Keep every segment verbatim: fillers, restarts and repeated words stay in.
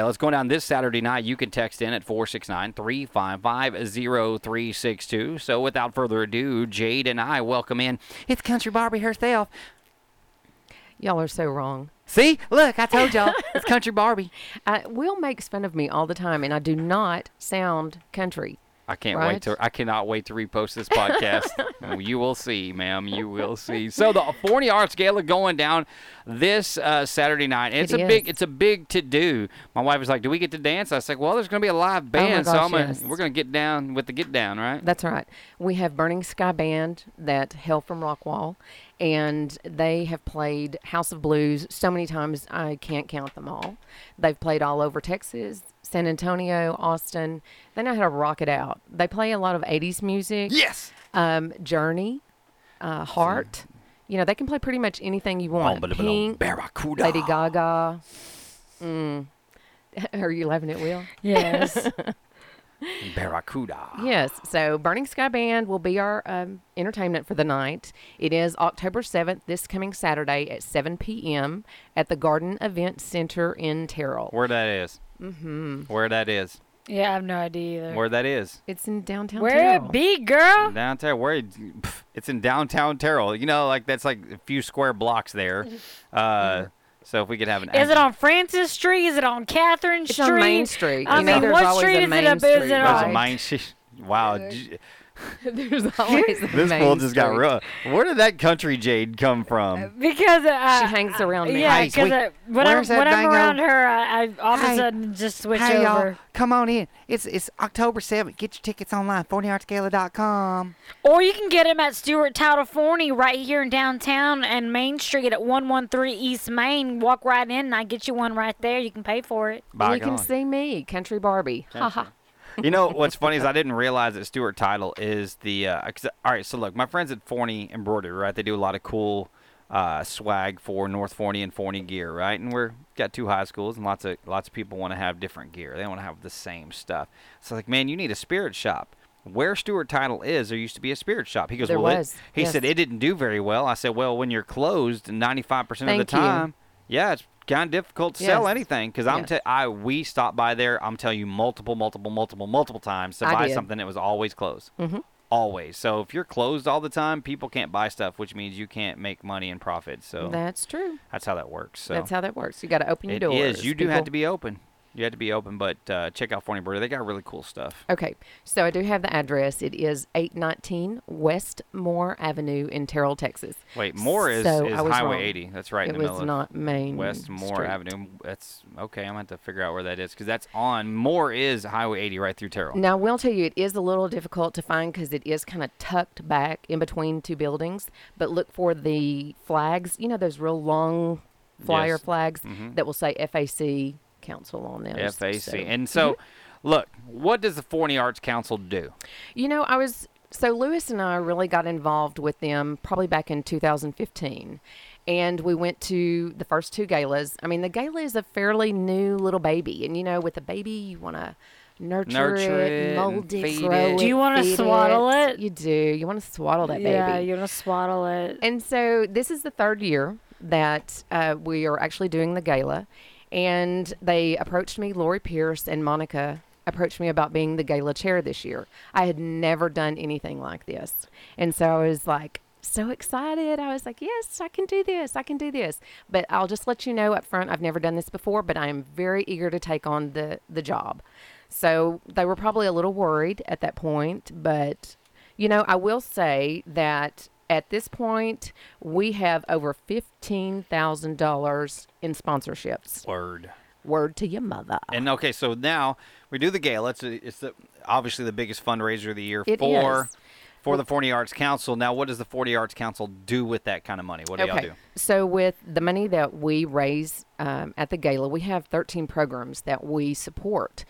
Now let's go down this Saturday night. You can text in at four six nine, three five five, zero three six two. So without further ado, Jade and I welcome in. It's Country Barbie herself. Y'all are so wrong. See? Look, I told y'all. It's Country Barbie. Uh, Will makes fun of me all the time, and I do not sound country. I can't right? wait to. I cannot wait to repost this podcast. You will see, ma'am. You will see. So the Forney Arts Gala going down this uh, Saturday night. It's it a is. big. It's a big to do. My wife was like, "Do we get to dance?" I said, "Well, there's going to be a live band, oh gosh, so I'm yes. gonna, we're going to get down with the get down, right?" That's right. We have Burning Sky Band that hail from Rockwall, and they have played House of Blues so many times I can't count them all. They've played all over Texas, San Antonio, Austin. They know how to rock it out. They play a lot of eighties music. Yes. Um, Journey, uh, Heart. You know, they can play pretty much anything you want. Oh, Pink, Barracuda, Lady Gaga. Mm. Are you laughing at Will? Yes. Barracuda. Yes. So Burning Sky Band will be our um, entertainment for the night. It is October seventh, this coming Saturday at seven p.m. at the Garden Event Center in Terrell. Where that is. Mm-hmm. Where that is. Yeah, I have no idea either. Where that is. It's in downtown Terrell. Where it be, girl? Downtown. Where? Pff, it's in downtown Terrell. You know, like that's like a few square blocks there. Uh, mm-hmm. So if we could have an... Is it on Francis Street? Is it on Catherine Street? It's on Main Street. I you mean, know, what street is it up? Street, is it right? on Main Street? Wow. There's always a This pool just got real. Where did that country Jade come from? Because uh, she hangs around me. Yeah, because uh, when, I, when I'm around her, I, I all hey. of a sudden just switch hey, over. Y'all. Come on in. It's it's October seventh. Get your tickets online, Forney Arts Gala dot com. Or you can get them at Stewart Title Forney right here in downtown and Main Street at one one three East Main. Walk right in and I get you one right there. You can pay for it. By you God. can see me, Country Barbie. Ha ha. You know, what's funny is I didn't realize that Stewart Title is the, uh, all right, so look, my friends at Forney Embroidery, right, they do a lot of cool uh, swag for North Forney and Forney gear, right, and we're got two high schools, and lots of lots of people want to have different gear. They want to have the same stuff. So like, man, you need a spirit shop. Where Stewart Title is, there used to be a spirit shop. He goes, there well, was. It, he yes. said, it didn't do very well. I said, well, when you're closed ninety-five percent Thank of the time, you. yeah, it's kind of difficult to yes. sell anything because I'm yeah. te- I we stopped by there. I'm telling you multiple, multiple, multiple, multiple times to I buy did. something that was always closed, mm-hmm. always. So if you're closed all the time, people can't buy stuff, which means you can't make money and profit. So that's true. That's how that works. So that's how that works. You got to open your it doors. It is. You people. do have to be open. You have to be open, but uh, check out Forney Embroidery. They got really cool stuff. Okay, so I do have the address. It is eight nineteen West Moore Avenue in Terrell, Texas. Wait, Moore is, so is Highway wrong. eighty. That's right it in the middle of it. It was not Main West Moore Street. Avenue. That's okay, I'm going to have to figure out where that is because that's on. Moore is Highway eighty right through Terrell. Now, I will tell you, it is a little difficult to find because it is kind of tucked back in between two buildings, but look for the flags. You know those real long flyer yes. flags mm-hmm. that will say F A C Council on them. F A C. So. And so, mm-hmm. look, what does the Forney Arts Council do? You know, I was, so Lewis and I really got involved with them probably back in two thousand fifteen. And we went to the first two galas. I mean, the gala is a fairly new little baby. And, you know, with a baby, you want to nurture, nurture it, it, mold it, feed grow it. Do you want to swaddle it? it? You do. You want to swaddle that yeah, baby. Yeah, you want to swaddle it. And so this is the third year that uh, we are actually doing the gala. And they approached me, Lori Pierce and Monica approached me about being the gala chair this year. I had never done anything like this. And so I was like, so excited. I was like, yes, I can do this. I can do this. But I'll just let you know up front, I've never done this before, but I am very eager to take on the, the job. So they were probably a little worried at that point. But, you know, I will say that at this point, we have over fifteen thousand dollars in sponsorships. Word. Word to your mother. And okay, so now we do the gala. It's, a, it's the, obviously the biggest fundraiser of the year it for is. for the Forney Arts Council. Now, what does the Forney Arts Council do with that kind of money? What do okay. y'all do? So with the money that we raise um, at the gala, we have thirteen programs that we support.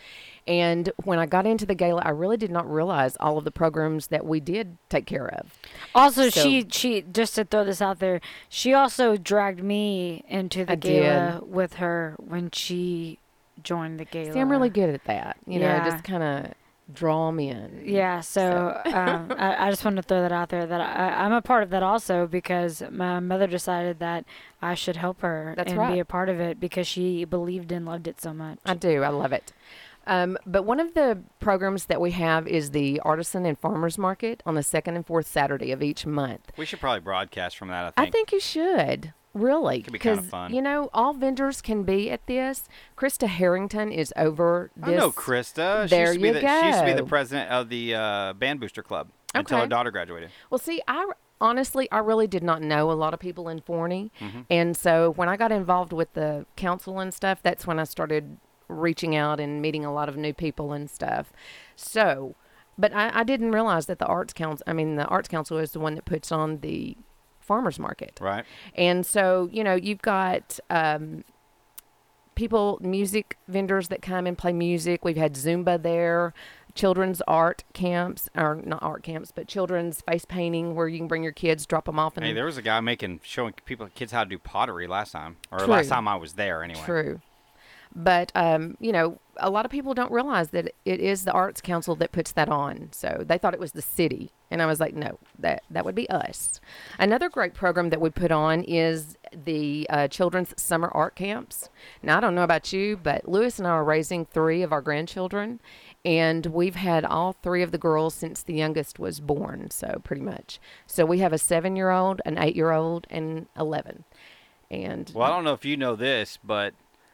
And when I got into the gala, I really did not realize all of the programs that we did take care of. Also, so, she, she just to throw this out there, she also dragged me into the I gala did. with her when she joined the gala. See, I'm really good at that. You yeah. know, just kind of draw them in. Yeah, so, so. um, I, I just wanted to throw that out there, that I, I'm a part of that also because my mother decided that I should help her That's and right. be a part of it because she believed and loved it so much. I do. I love it. Um, but one of the programs that we have is the Artisan and Farmers Market on the second and fourth Saturday of each month. We should probably broadcast from that, I think. I think you should. Really, because, kind of you know, all vendors can be at this. Krista Harrington is over this. I know Krista. There she used to you be the, go. She used to be the president of the uh, Band Booster Club okay. until her daughter graduated. Well, see, I honestly, I really did not know a lot of people in Forney. Mm-hmm. And so when I got involved with the council and stuff, that's when I started reaching out and meeting a lot of new people and stuff. So, but I, I didn't realize that the Arts Council, I mean, the Arts Council is the one that puts on the farmers market. Right. And so, you know, you've got um, people, music vendors that come and play music. We've had Zumba there, children's art camps, or not art camps, but children's face painting where you can bring your kids, drop them off. And hey, there was a guy making, showing people, kids how to do pottery last time, or True. last time I was there anyway. True. But, um, you know, a lot of people don't realize that it is the Arts Council that puts that on. So they thought it was the city. And I was like, no, that, that would be us. Another great program that we put on is the uh, Children's Summer Art Camps. Now, I don't know about you, but Lewis and I are raising three of our grandchildren. And we've had all three of the girls since the youngest was born, so pretty much. So we have a seven-year-old, an eight-year-old, and eleven. And well, I don't know if you know this, but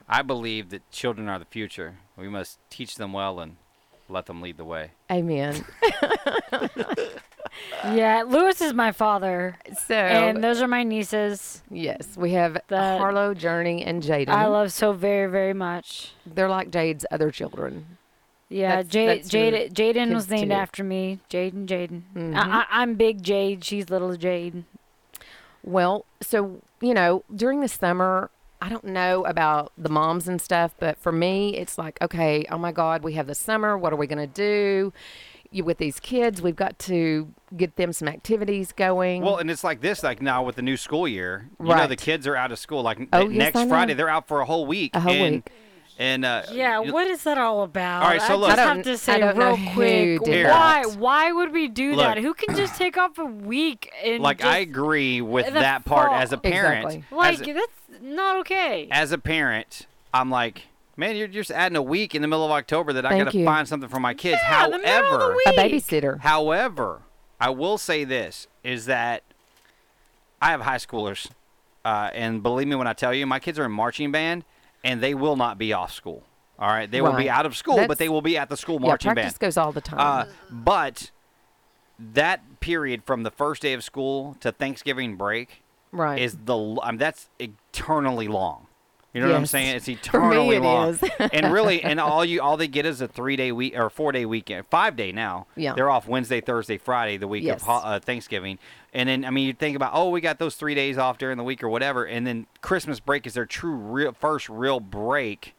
I believe that children are the future. We must teach them well and let them lead the way. Amen. Yeah, Lewis is my father. So, and those are my nieces. Yes, we have Harlow, Journey, and Jaden. I love so very, very much. They're like Jade's other children. Yeah, Jade, Jade, Jaden was named too. after me. Jaden, Jaden. Mm-hmm. I, I, I'm big Jade. She's little Jade. Well, so, you know, during the summer, I don't know about the moms and stuff, but for me, it's like, okay, oh my God, we have the summer. What are we going to do you, with these kids? We've got to get them some activities going. Well, and it's like this, like now with the new school year, you right. know, the kids are out of school. Like oh, yes, next Friday, they're out for a whole week. A whole and, week. And uh, yeah, what is that all about? All right, so I look, just I have to say real quick, why that. why would we do look, that? Who can just take off a week? And like just, I agree with that part fall. as a parent. Exactly. Like a, that's not okay. As a parent, I'm like, man, you're just adding a week in the middle of October that Thank I got to find something for my kids. Yeah, however, a babysitter. However, I will say this is that I have high schoolers, uh, and believe me when I tell you, my kids are in marching band. And they will not be off school, all right? They right. will be out of school, That's, but they will be at the school marching yeah, practice band. Practice goes all the time. Uh, but that period from the first day of school to Thanksgiving break right. is the I mean, that's eternally long. You know yes. what I'm saying? It's eternally For me, it long. Is. And really, and all you all they get is a three-day week or four-day weekend, five-day now. Yeah. They're off Wednesday, Thursday, Friday, the week yes. of uh, Thanksgiving. And then, I mean, you think about, oh, we got those three days off during the week or whatever. And then Christmas break is their true real, first real break,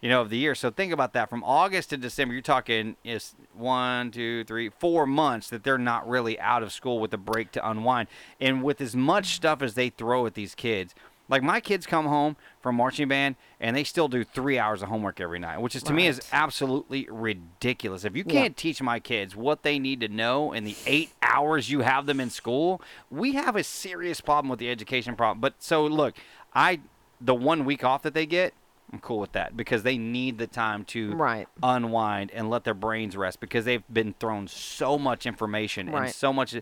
you know, of the year. So think about that. From August to December, you're talking it's one, two, three, four months that they're not really out of school with a break to unwind. And with as much stuff as they throw at these kids, like, my kids come home from marching band, and they still do three hours of homework every night, which is, to right. me, is absolutely ridiculous. If you can't yeah. teach my kids what they need to know in the eight hours you have them in school, we have a serious problem with the education problem. But, so, look, I the one week off that they get, I'm cool with that because they need the time to right. unwind and let their brains rest because they've been thrown so much information right. and so much,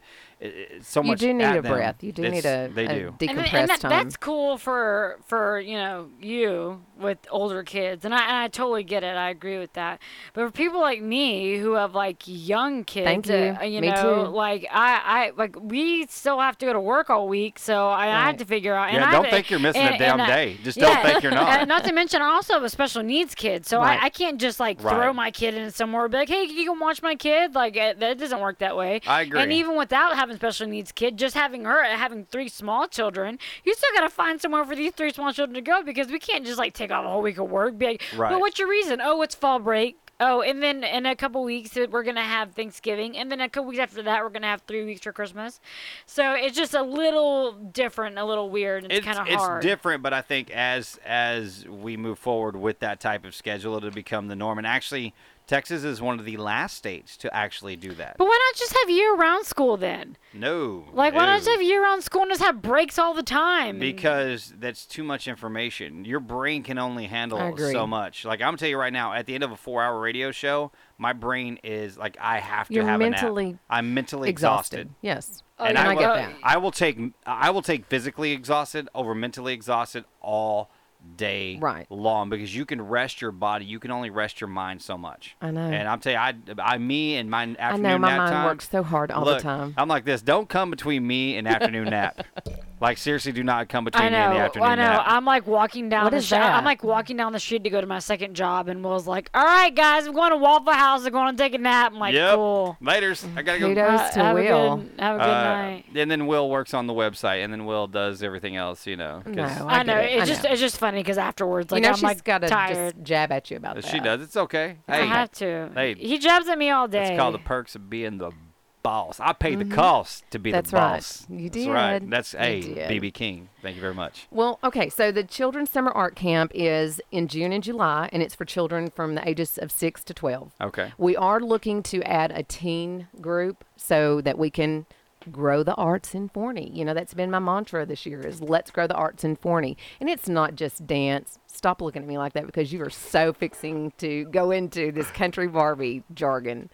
so much. You do need at a them. breath. You do it's, need a, they a do. decompress and, and that, time. That's cool for for you know you with older kids, and I and I totally get it. I agree with that. But for people like me who have like young kids, Thank you. Uh, you me know, too. like I, I like we still have to go to work all week, so I, right. I had to figure out. Yeah, and don't I, think you're missing and, a damn and, day. Just yeah, don't think you're not. Not to mention. I also have a special needs kid, so right. I, I can't just like right. throw my kid in somewhere and be like, hey, you can watch my kid. Like, it, that doesn't work that way. I agree. And even without having special needs kid, just having her, having three small children, you still got to find somewhere for these three small children to go because we can't just like take off a whole week of work. Be like, right. well, what's your reason? Oh, it's fall break. Oh, and then in a couple weeks, we're going to have Thanksgiving. And then a couple weeks after that, we're going to have three weeks for Christmas. So it's just a little different, a little weird. It's, it's kind of hard. It's different, but I think as as we move forward with that type of schedule, it'll become the norm. And actually, Texas is one of the last states to actually do that. But why not just have year-round school then? No. Like, no. Why not just have year-round school and just have breaks all the time? Because that's too much information. Your brain can only handle so much. Like, I'm going to tell you right now, at the end of a four-hour radio show, my brain is like, I have to You're have a nap. I'm mentally exhausted. exhausted. Yes. Oh, and yeah, I, I will, get that. I will take I will take physically exhausted over mentally exhausted all day right. long, because you can rest your body, you can only rest your mind so much. I know. And I'm telling you, I, I me and my afternoon nap time. I know my mind time, works so hard all look, the time. I'm like this. Don't come between me and afternoon nap. Like, seriously, do not come between I know, me and the afternoon I know. Nap. I'm like walking down what the street. I'm like walking down the street to go to my second job, and Will's like, "All right, guys, we're going to Waffle House. We're going to take a nap." I'm like, yep. "Cool, later's. I gotta go." Kudos to uh, Will. Have a good, have a good uh, night. And then Will works on the website, and then Will does everything else, you know. No, I, I know. It. It's I just know. It's just funny because afterwards, like, you know, I'm she's like gotta tired. Just jab at you about that. She does. It's okay. Hey, I have to. Hey, he jabs at me all day. It's called the perks of being the boss. I paid mm-hmm. the cost to be That's the boss. Right. You did. That's right. That's a B B King. Thank you very much. Well, okay. So the Children's Summer Art Camp is in June and July, and it's for children from the ages of six to twelve. Okay. We are looking to add a teen group so that we can grow the arts in Forney. You know, that's been my mantra this year is let's grow the arts in Forney. And it's not just dance. Stop looking at me like that because you are so fixing to go into this country Barbie jargon.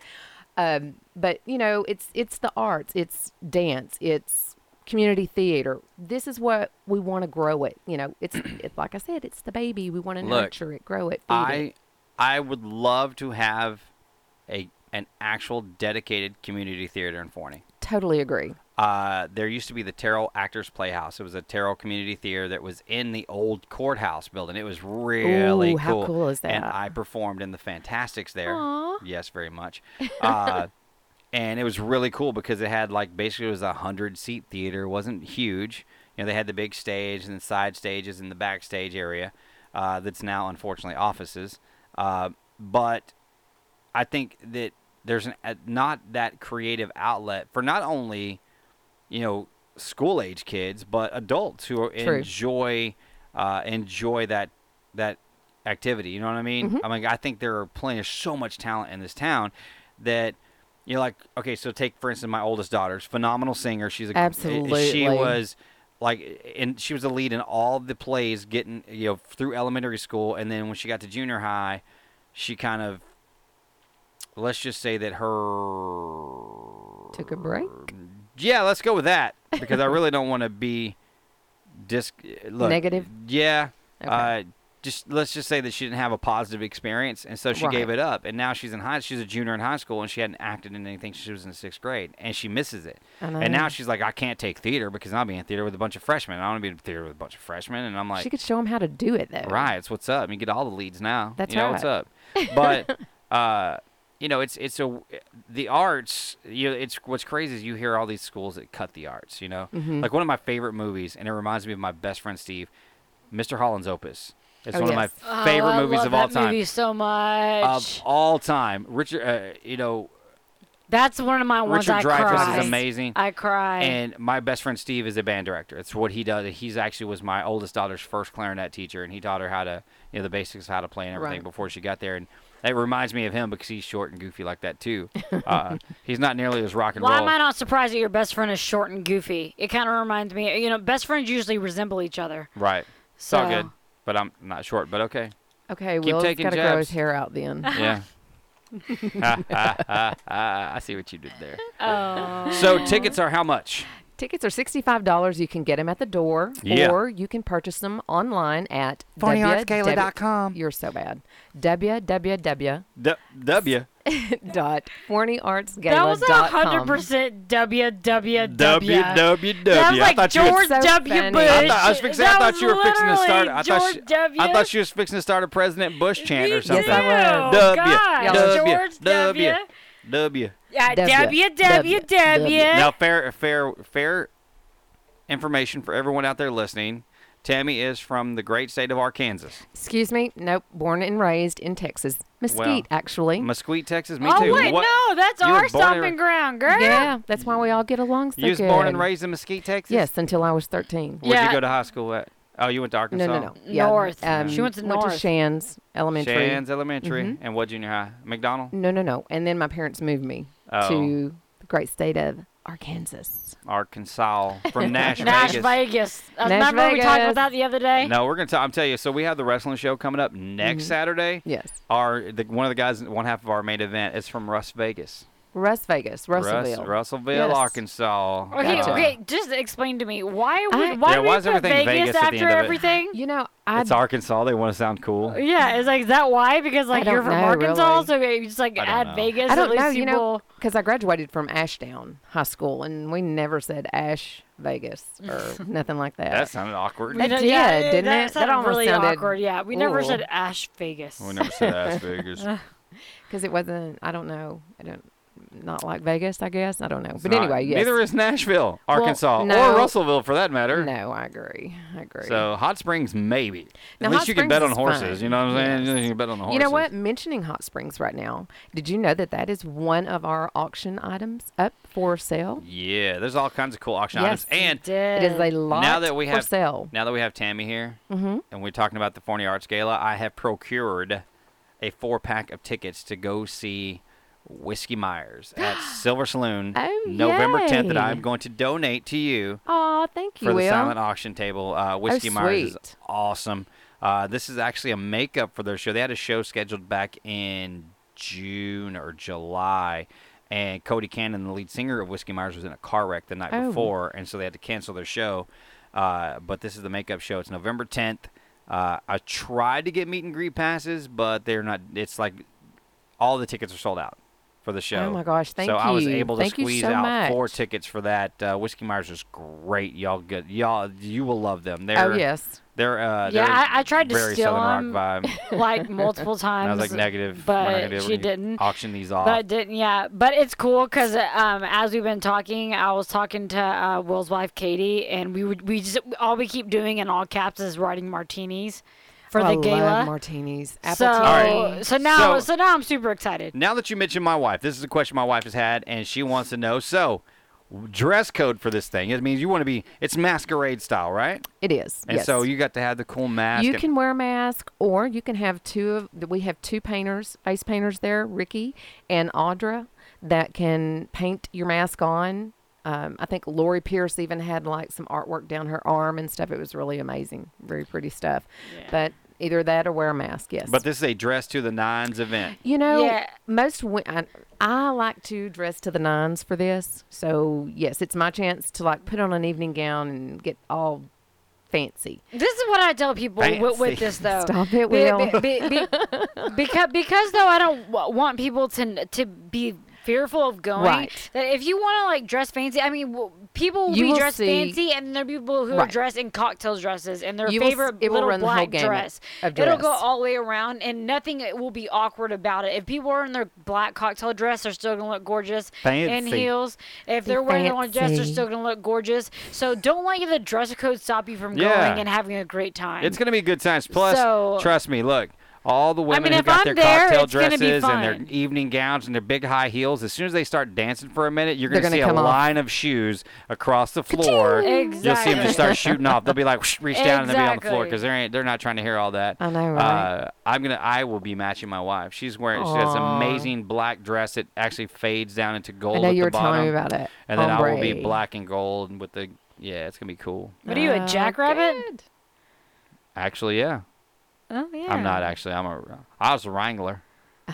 Um, but, you know, it's it's the arts, it's dance, it's community theater. This is what we want to grow it. You know, it's it, like I said, it's the baby. We want to nurture it, grow it, feed I, it. I would love to have a an actual dedicated community theater in Forney. Totally agree. Uh, there used to be the Terrell Actors Playhouse. It was a Terrell community theater that was in the old courthouse building. It was really Ooh, cool. How cool is that? And I performed in the Fantastics there. Aww. Yes, very much. Uh, and it was really cool because it had like basically it was a hundred seat theater. It wasn't huge. You know, they had the big stage and the side stages and the backstage area uh, that's now unfortunately offices. Uh, but I think that there's an, uh, not that creative outlet for not only you know, school age kids, but adults who are, enjoy uh, enjoy that that activity. You know what I mean? Mm-hmm. I mean, I think there are plenty of so much talent in this town that you're know, like, okay, so take for instance my oldest daughter's phenomenal singer. She's a, absolutely she was like, and she was a lead in all the plays, getting you know through elementary school, and then when she got to junior high, she kind of let's just say that her took a break. Yeah, let's go with that because I really don't want to be dis- look, negative. Yeah. Okay. Uh, just let's just say that she didn't have a positive experience, and so she right. gave it up. And now she's in high. She's a junior in high school, and she hadn't acted in anything. She was in sixth grade, and she misses it. And, and now she's like, I can't take theater because I'll be in theater with a bunch of freshmen. I want to be in theater with a bunch of freshmen, and I'm like, she could show them how to do it though. Right. It's what's up. I mean, get all the leads now. That's you know, right. What's up? But. uh You know, it's it's a the arts. You know, it's what's crazy is you hear all these schools that cut the arts. You know, mm-hmm. like one of my favorite movies, and it reminds me of my best friend Steve, Mister Holland's Opus. It's oh, one yes. of my favorite oh, movies I love of all that time. Movie so much of all time. Richard, uh, you know, that's one of my ones. Richard I Dreyfuss cry. Is amazing. I cry. And my best friend Steve is a band director. It's what he does. He's actually was my oldest daughter's first clarinet teacher, and he taught her how to you know the basics of how to play and everything right. before she got there and. It reminds me of him because he's short and goofy like that, too. Uh, he's not nearly as rock and roll. Why am I not surprised that your best friend is short and goofy? It kind of reminds me. You know, best friends usually resemble each other. Right. So. It's all good. But I'm not short, but okay. Okay, Will's got to grow his hair out then. Yeah. I see what you did there. Oh. So tickets are how much? Tickets are sixty-five dollars. You can get them at the door, yeah. or you can purchase them online at Forney Arts Gala dot com. You're so bad. www. D- w. dot Forney Arts Gala dot com. That was one hundred percent www. www. That was like George so W. Bush. I thought, I was fixing, I thought you were fixing to start. I thought, she, I thought she was fixing to start a President Bush chant or something. Yes, I was. God, w, George W. w. W. Uh, w. W. W. W. Now, fair, fair, fair information for everyone out there listening. Tammy is from the great state of Arkansas. Excuse me? Nope. Born and raised in Texas. Mesquite, well, actually. Mesquite, Texas? Me oh, too. Oh, wait. What? No, that's you our stomping and... ground, girl. Yeah, that's why we all get along so you good. You was born and raised in Mesquite, Texas? Yes, until I was thirteen. Yeah. Where'd you go to high school at? Oh, you went to Arkansas? No, no, no. Yeah. North. Um, she went to North. Went to Shands Elementary. Shands Elementary. Mm-hmm. And what junior high? McDonald? No, no, no. And then my parents moved me oh. to the great state of Arkansas. Arkansas. From Nash, Nash Vegas. Vegas. Nash Remember Vegas. Remember we talked about that the other day? No, we're going to I'm telling you. So we have the wrestling show coming up next mm-hmm. Saturday. Yes. Our the, One of the guys, one half of our main event is from Russ Vegas. Russ Vegas, Russellville. Russ, Russellville, yes. Arkansas. Okay, uh, okay, just explain to me, why would, I, why yeah, why is everything Vegas, Vegas after everything? You know, I... It's Arkansas. They want to sound cool. Yeah, it's like, is that why? Because, like, you're from know, Arkansas, really. So you just, like, add know. Vegas. I don't at least know, you know, because I graduated from Ashdown High School, and we never said Ash Vegas or nothing like that. That sounded awkward. It did, yeah, didn't that, it? That sounded that really sounded awkward, yeah. We never ooh. said Ash Vegas. We never said Ash Vegas. Because it wasn't, I don't know, I don't not like Vegas, I guess. I don't know. It's but not, anyway, yes. Neither is Nashville, Arkansas, well, no. or Russellville, for that matter. No, I agree. I agree. So, Hot Springs, maybe. Now, at least Hot you Springs can bet on horses. Fun. You know what I'm yes. saying? You can bet on the horses. You know what? Mentioning Hot Springs right now, did you know that that is one of our auction items up for sale? Yeah, there's all kinds of cool auction yes, items. And it, it is a lot now that we have, for sale. Now that we have Tammy here, mm-hmm. and we're talking about the Forney Arts Gala, I have procured a four-pack of tickets to go see Whiskey Myers at Silver Saloon oh, November tenth that I'm going to donate to you. Oh, thank you, for the Will. Silent auction table. Uh, Whiskey oh, Myers sweet. is awesome. Uh, this is actually a makeup for their show. They had a show scheduled back in June or July, and Cody Cannon, the lead singer of Whiskey Myers, was in a car wreck the night oh. before, and so they had to cancel their show. Uh, but this is the makeup show. It's November tenth. Uh, I tried to get meet and greet passes, but they're not. It's like all the tickets are sold out for the show. Oh my gosh, thank you. So I was able to thank squeeze so out much. four tickets for that. Uh, Whiskey Myers is great. Y'all good. Y'all, you will love them. They're, oh, yes. They're, uh, yeah, they're I, I tried to steal them like multiple times. I was like, negative. But she didn't. Auction these off. But didn't, yeah. But it's cool because um, as we've been talking, I was talking to uh, Will's wife, Katie, and we would, we just, all we keep doing in all caps is writing martinis. For oh, the gala, I love martinis, apple so, tea. All right. so now, so, so now I'm super excited. Now that you mentioned my wife, this is a question my wife has had, and she wants to know. So, dress code for this thing. It means you want to be. It's masquerade style, right? It is. And yes. so you got to have the cool mask. You can wear a mask, or you can have two of. We have two painters, face painters there, Ricky and Audra, that can paint your mask on. Um, I think Lori Pierce even had like some artwork down her arm and stuff. It was really amazing. Very pretty stuff. Yeah. But either that or wear a mask, yes. But this is a dress to the nines event. You know, yeah. most w- I, I like to dress to the nines for this. So, yes, it's my chance to like put on an evening gown and get all fancy. This is what I tell people with, with this, though. Stop it, Will. Be, be, be, because, because, though, I don't w- want people to to be fearful of going. Right. That if you want to like dress fancy, I mean, w- people will you be will dressed see, fancy, and there are people who right. are dressed in cocktail dresses and their you favorite will, little black dress. dress. It'll go all the way around, and nothing will be awkward about it. If people are in their black cocktail dress, they're still gonna look gorgeous. Fancy. In heels. If they're fancy. wearing their own dress, they're still gonna look gorgeous. So don't let the dress code stop you from yeah. going and having a great time. It's gonna be good times. Plus, so, trust me, look. All the women I mean, who got I'm their there, cocktail dresses and their evening gowns and their big high heels, as soon as they start dancing for a minute, you're going to see a line off. of shoes across the floor. Exactly. You'll see them just start shooting off. They'll be like, whoosh, reach down exactly. and they'll be on the floor because they're they're not trying to hear all that. I know, right? Uh, I'm gonna. I will be matching my wife. She's wearing. Aww. She has an amazing black dress that actually fades down into gold. I know at you the were bottom. telling me about it. And then Ombre. I will be black and gold with the. Yeah, it's gonna be cool. What are you, a jackrabbit? Good. Actually, yeah. Oh, yeah. I'm not actually. I'm a. I was a wrangler.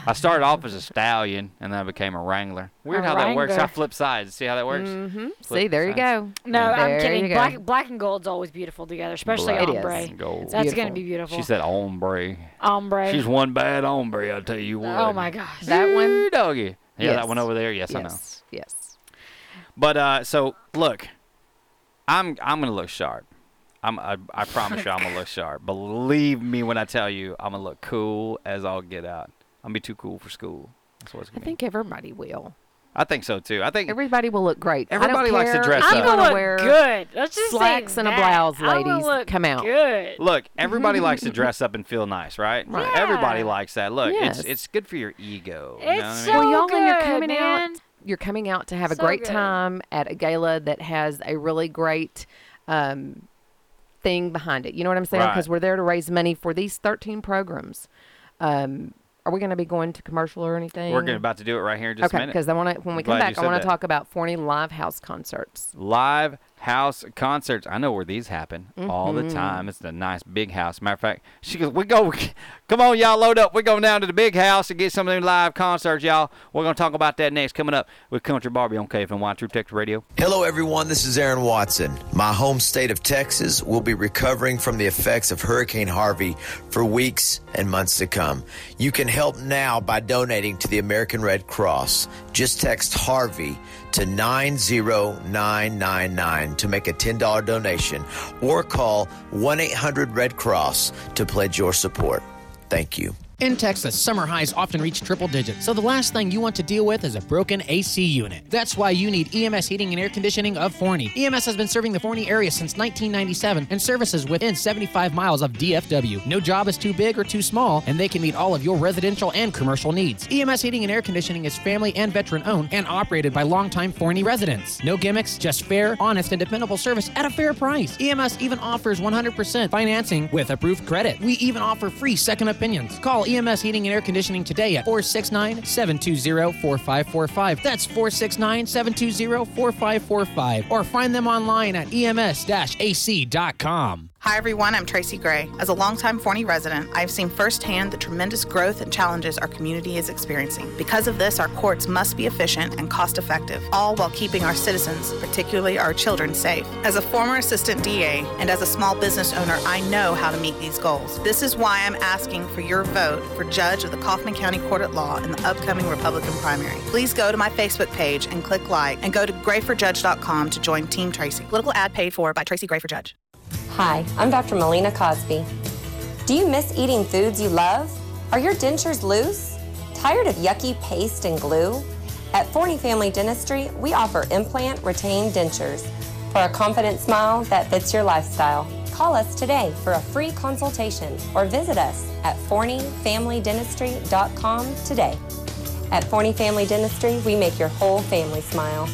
I started off as a stallion, and then I became a wrangler. Weird a how wrangler. that works. I flip sides. See how that works? Mm-hmm. See, there sides. you go. No, yeah. I'm there kidding. Black, black and gold's always beautiful together, especially black. ombre. Gold. That's going to be beautiful. She said ombre. Ombre. She's one bad ombre, I'll tell you what. Oh, my gosh. That one? Doggy. Yeah, yes. that one over there. Yes, yes, I know. Yes. But, uh, so, look, I'm I'm going to look sharp. I'm, I, I promise you I'm going to look sharp. Believe me when I tell you I'm going to look cool as all get out. I'm going to be too cool for school. That's what it's gonna I think be. everybody will. I think so, too. I think everybody will look great. Everybody likes care. to dress I'm up. I'm going to wear good. Let's just slacks and that. a blouse, ladies. Look Come out. Good. Look, everybody likes to dress up and feel nice, right? Right. Yeah. Everybody likes that. Look, yes. it's it's good for your ego. It's you know so well, y'all, good, when you're coming man. out, you're coming out to have so a great good. time at a gala that has a really great um thing behind it. You know what I'm saying? Because right. we're there to raise money for these thirteen programs. Um, are we going to be going to commercial or anything? We're about to do it right here in just okay, a minute. Okay, because I want to. When we come back, I want to talk about Forney Live House Concerts. Live House Concerts. I know where these happen mm-hmm. all the time. It's a nice big house. Matter of fact, she goes, we go, come on, y'all, load up. We're going down to the big house and get some of them live concerts, y'all. We're going to talk about that next. Coming up with Country Barbie on K F N Y True Texas Radio. Hello, everyone. This is Aaron Watson. My home state of Texas will be recovering from the effects of Hurricane Harvey for weeks and months to come. You can help now by donating to the American Red Cross. Just text Harvey to nine zero nine nine nine to make a ten dollars donation or call one eight hundred red cross to pledge your support. Thank you. In Texas, summer highs often reach triple digits, so the last thing you want to deal with is a broken A C unit. That's why you need E M S Heating and Air Conditioning of Forney. E M S has been serving the Forney area since nineteen ninety-seven and services within seventy-five miles of D F W. No job is too big or too small, and they can meet all of your residential and commercial needs. E M S Heating and Air Conditioning is family and veteran-owned and operated by longtime Forney residents. No gimmicks, just fair, honest, and dependable service at a fair price. E M S even offers one hundred percent financing with approved credit. We even offer free second opinions. Call E M S Heating and Air Conditioning today at four six nine, seven two zero, four five four five. That's four six nine, seven two zero, four five four five. Or find them online at E M S dash A C dot com. Hi, everyone. I'm Tracy Gray. As a longtime Forney resident, I've seen firsthand the tremendous growth and challenges our community is experiencing. Because of this, our courts must be efficient and cost-effective, all while keeping our citizens, particularly our children, safe. As a former assistant D A and as a small business owner, I know how to meet these goals. This is why I'm asking for your vote for judge of the Kaufman County Court at Law in the upcoming Republican primary. Please go to my Facebook page and click like, and go to gray for judge dot com to join Team Tracy. Political ad paid for by Tracy Gray for Judge. Hi, I'm Doctor Melina Cosby. Do you miss eating foods you love? Are your dentures loose? Tired of yucky paste and glue? At Forney Family Dentistry, we offer implant retained dentures for a confident smile that fits your lifestyle. Call us today for a free consultation or visit us at forney family dentistry dot com today. At Forney Family Dentistry, we make your whole family smile.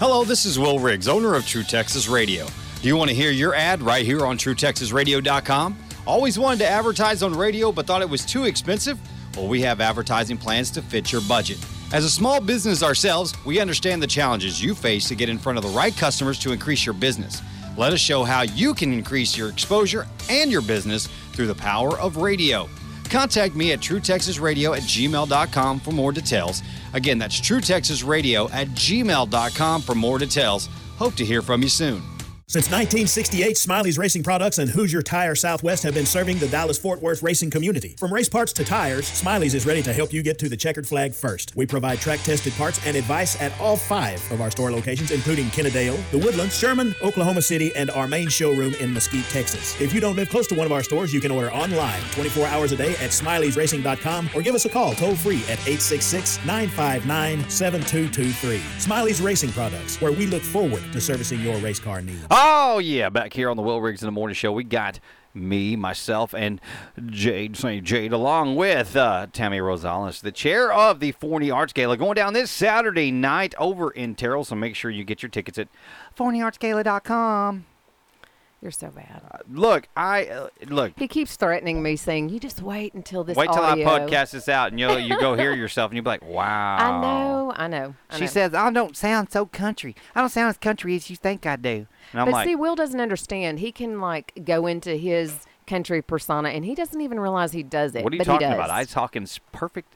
Hello, this is Will Riggs, owner of True Texas Radio. Do you want to hear your ad right here on true texas radio dot com? Always wanted to advertise on radio but thought it was too expensive? Well, we have advertising plans to fit your budget. As a small business ourselves, we understand the challenges you face to get in front of the right customers to increase your business. Let us show how you can increase your exposure and your business through the power of radio. Contact me at true texas radio at gmail dot com for more details. Again, that's true texas radio at gmail dot com for more details. Hope to hear from you soon. Since nineteen sixty-eight, Smiley's Racing Products and Hoosier Tire Southwest have been serving the Dallas-Fort Worth racing community. From race parts to tires, Smiley's is ready to help you get to the checkered flag first. We provide track-tested parts and advice at all five of our store locations, including Kennedale, The Woodlands, Sherman, Oklahoma City, and our main showroom in Mesquite, Texas. If you don't live close to one of our stores, you can order online twenty-four hours a day at smileys racing dot com or give us a call toll-free at eight six six, nine five nine, seven two two three. Smiley's Racing Products, where we look forward to servicing your race car needs. Oh, yeah, back here on the Will Riggs in the Morning Show, we got me, myself, and Jade, Saint Jade, along with uh, Tammy Rosales, the chair of the Forney Arts Gala, going down this Saturday night over in Terrell, so make sure you get your tickets at forney arts gala dot com. You're so bad. Uh, look, I uh, look. He keeps threatening me, saying, "You just wait until this. Wait till audio. I podcast this out, and you you go hear yourself, and you'll be like, wow." I know, I know. I she know. says, "I don't sound so country. I don't sound as country as you think I do." And I'm but like, see, Will doesn't understand. He can like go into his country persona, and he doesn't even realize he does it. What are you but talking about? I talk in perfect,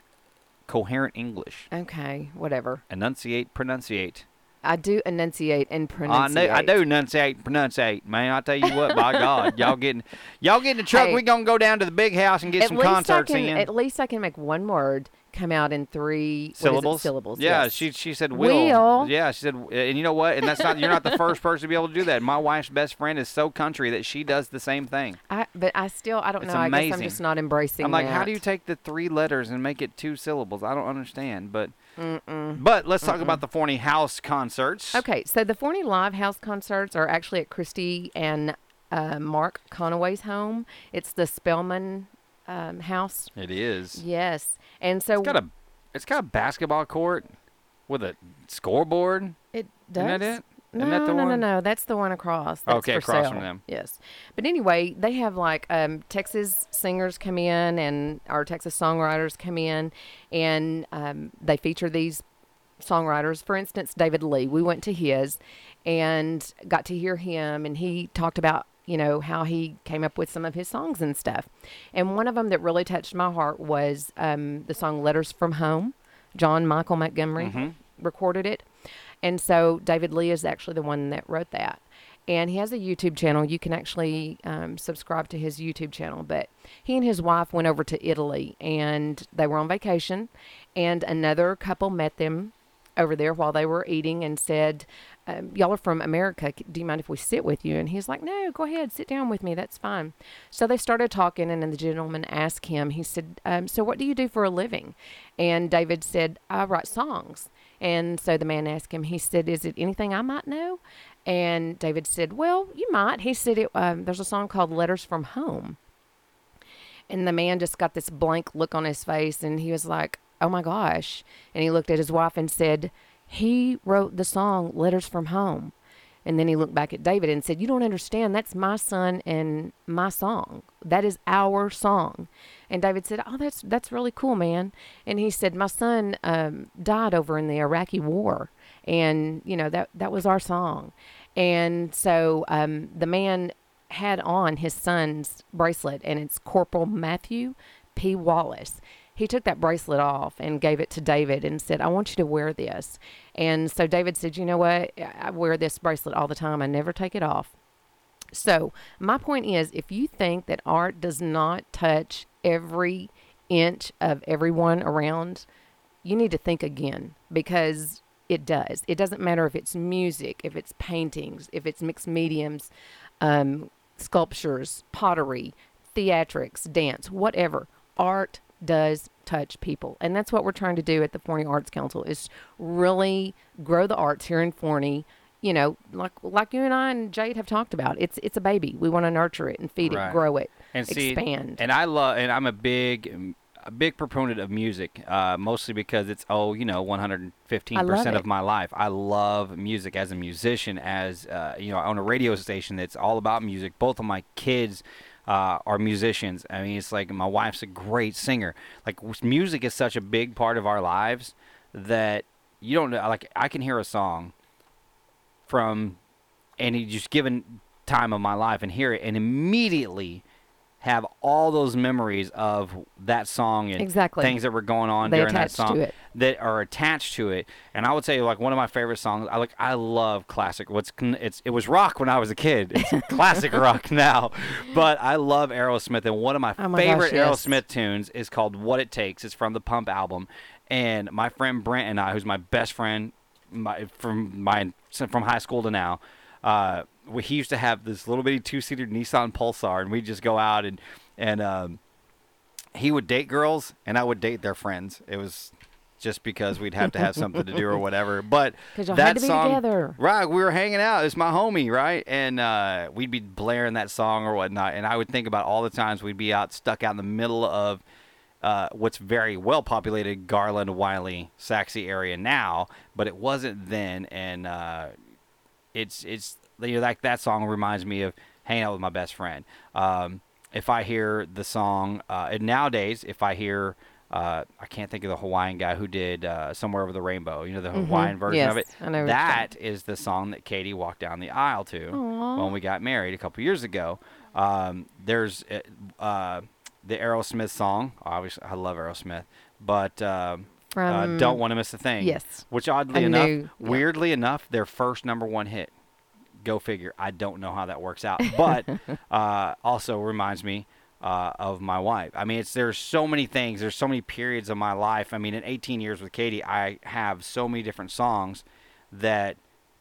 coherent English. Okay, whatever. Enunciate, pronunciate. I do enunciate and pronunciate. I, know, I do enunciate and pronunciate, man. I tell you what, by God, y'all getting, y'all get in the truck. Hey, we're going to go down to the big house and get some concerts can, in. At least I can make one word come out in three syllables. syllables yeah, yes. she she said will. Will. Yeah, she said, and you know what? And that's not you're not the first person to be able to do that. My wife's best friend is so country that she does the same thing. I but I still I don't it's know. Amazing. I guess I'm just not embracing. I'm like, that. How do you take the three letters and make it two syllables? I don't understand, but. Mm-mm. But let's talk Mm-mm. about the Forney House Concerts. Okay, so the Forney Live House Concerts are actually at Christy and uh, Mark Conaway's home. It's the Spellman um, house. It is. Yes, and so it's got a it's got a basketball court with a scoreboard. It Does? Isn't that it? No, that no, one? no, no. That's the one across. That's okay, for across sale. From them. Yes. But anyway, they have like um, Texas singers come in and our Texas songwriters come in, and um, they feature these songwriters. For instance, David Lee. We went to his and got to hear him, and he talked about, you know, how he came up with some of his songs and stuff. And one of them that really touched my heart was um, the song Letters from Home. John Michael Montgomery mm-hmm. recorded it. And so David Lee is actually the one that wrote that. And he has a YouTube channel. You can actually um, subscribe to his YouTube channel. But he and his wife went over to Italy, and they were on vacation. And another couple met them over there while they were eating and said, um, y'all are from America. Do you mind if we sit with you? And he's like, no, go ahead. Sit down with me. That's fine. So they started talking, and then the gentleman asked him, he said, um, so what do you do for a living? And David said, I write songs. And so the man asked him, he said, is it anything I might know? And David said, well, you might. He said, it, um, there's a song called Letters from Home. And the man just got this blank look on his face, and he was like, oh my gosh. And he looked at his wife and said, he wrote the song Letters from Home. And then he looked back at David and said, you don't understand. That's my son and my song. That is our song. And David said, oh, that's that's really cool, man. And he said, my son um, died over in the Iraqi war. And, you know, that, that was our song. And so um, the man had on his son's bracelet, and it's Corporal Matthew P. Wallace. He took that bracelet off and gave it to David and said, I want you to wear this. And so David said, you know what? I wear this bracelet all the time. I never take it off. So my point is, if you think that art does not touch every inch of everyone around, you need to think again, because it does. It doesn't matter if it's music, if it's paintings, if it's mixed mediums, um, sculptures, pottery, theatrics, dance, whatever. Art does touch people. And that's what we're trying to do at the Forney Arts Council, is really grow the arts here in Forney. You know, like like you and I and Jade have talked about, it's it's a baby. We want to nurture it and feed right. it, grow it, and expand. See, and I love, and I'm a big, a big proponent of music, uh, mostly because it's oh, you know, one hundred fifteen percent of my life. I love music as a musician, as uh, you know, I own a radio station that's all about music. Both of my kids Uh, are musicians. I mean, it's like my wife's a great singer. Like, music is such a big part of our lives that you don't know. Like, I can hear a song from any just given time of my life and hear it and immediately have all those memories of that song and exactly. things that were going on they during that song that are attached to it. And I would say, like, one of my favorite songs, I like, I love classic. What's it's it was rock when I was a kid. It's classic rock now, but I love Aerosmith. And one of my, oh my favorite gosh, yes. Aerosmith tunes is called "What It Takes." It's from the Pump album. And my friend Brent and I, who's my best friend, my from my from high school to now. Uh, we, he used to have this little bitty two-seater Nissan Pulsar, and we'd just go out and and um, he would date girls, and I would date their friends. It was just because we'd have to have something to do or whatever. But that had to be song, together. Right? We were hanging out. It's my homie, right? And uh, we'd be blaring that song or whatnot, and I would think about all the times we'd be out stuck out in the middle of uh, what's very well-populated Garland, Wiley, Saxe area now, but it wasn't then, and. Uh, It's it's you know, like that song reminds me of hanging out with my best friend. Um, if I hear the song, uh, and nowadays if I hear, uh, I can't think of the Hawaiian guy who did uh, Somewhere Over the Rainbow. You know the mm-hmm. Hawaiian version yes, of it. I know that is the song that Katie walked down the aisle to Aww. When we got married a couple years ago. Um, there's uh, the Aerosmith song. Obviously, I love Aerosmith, but. Uh, From, uh, Don't Want to Miss a Thing. Yes. Which, oddly enough, new, weirdly yeah. enough, their first number one hit. Go figure. I don't know how that works out. But uh, also reminds me uh, of my wife. I mean, it's there's so many things. There's so many periods of my life. I mean, in eighteen years with Katie, I have so many different songs that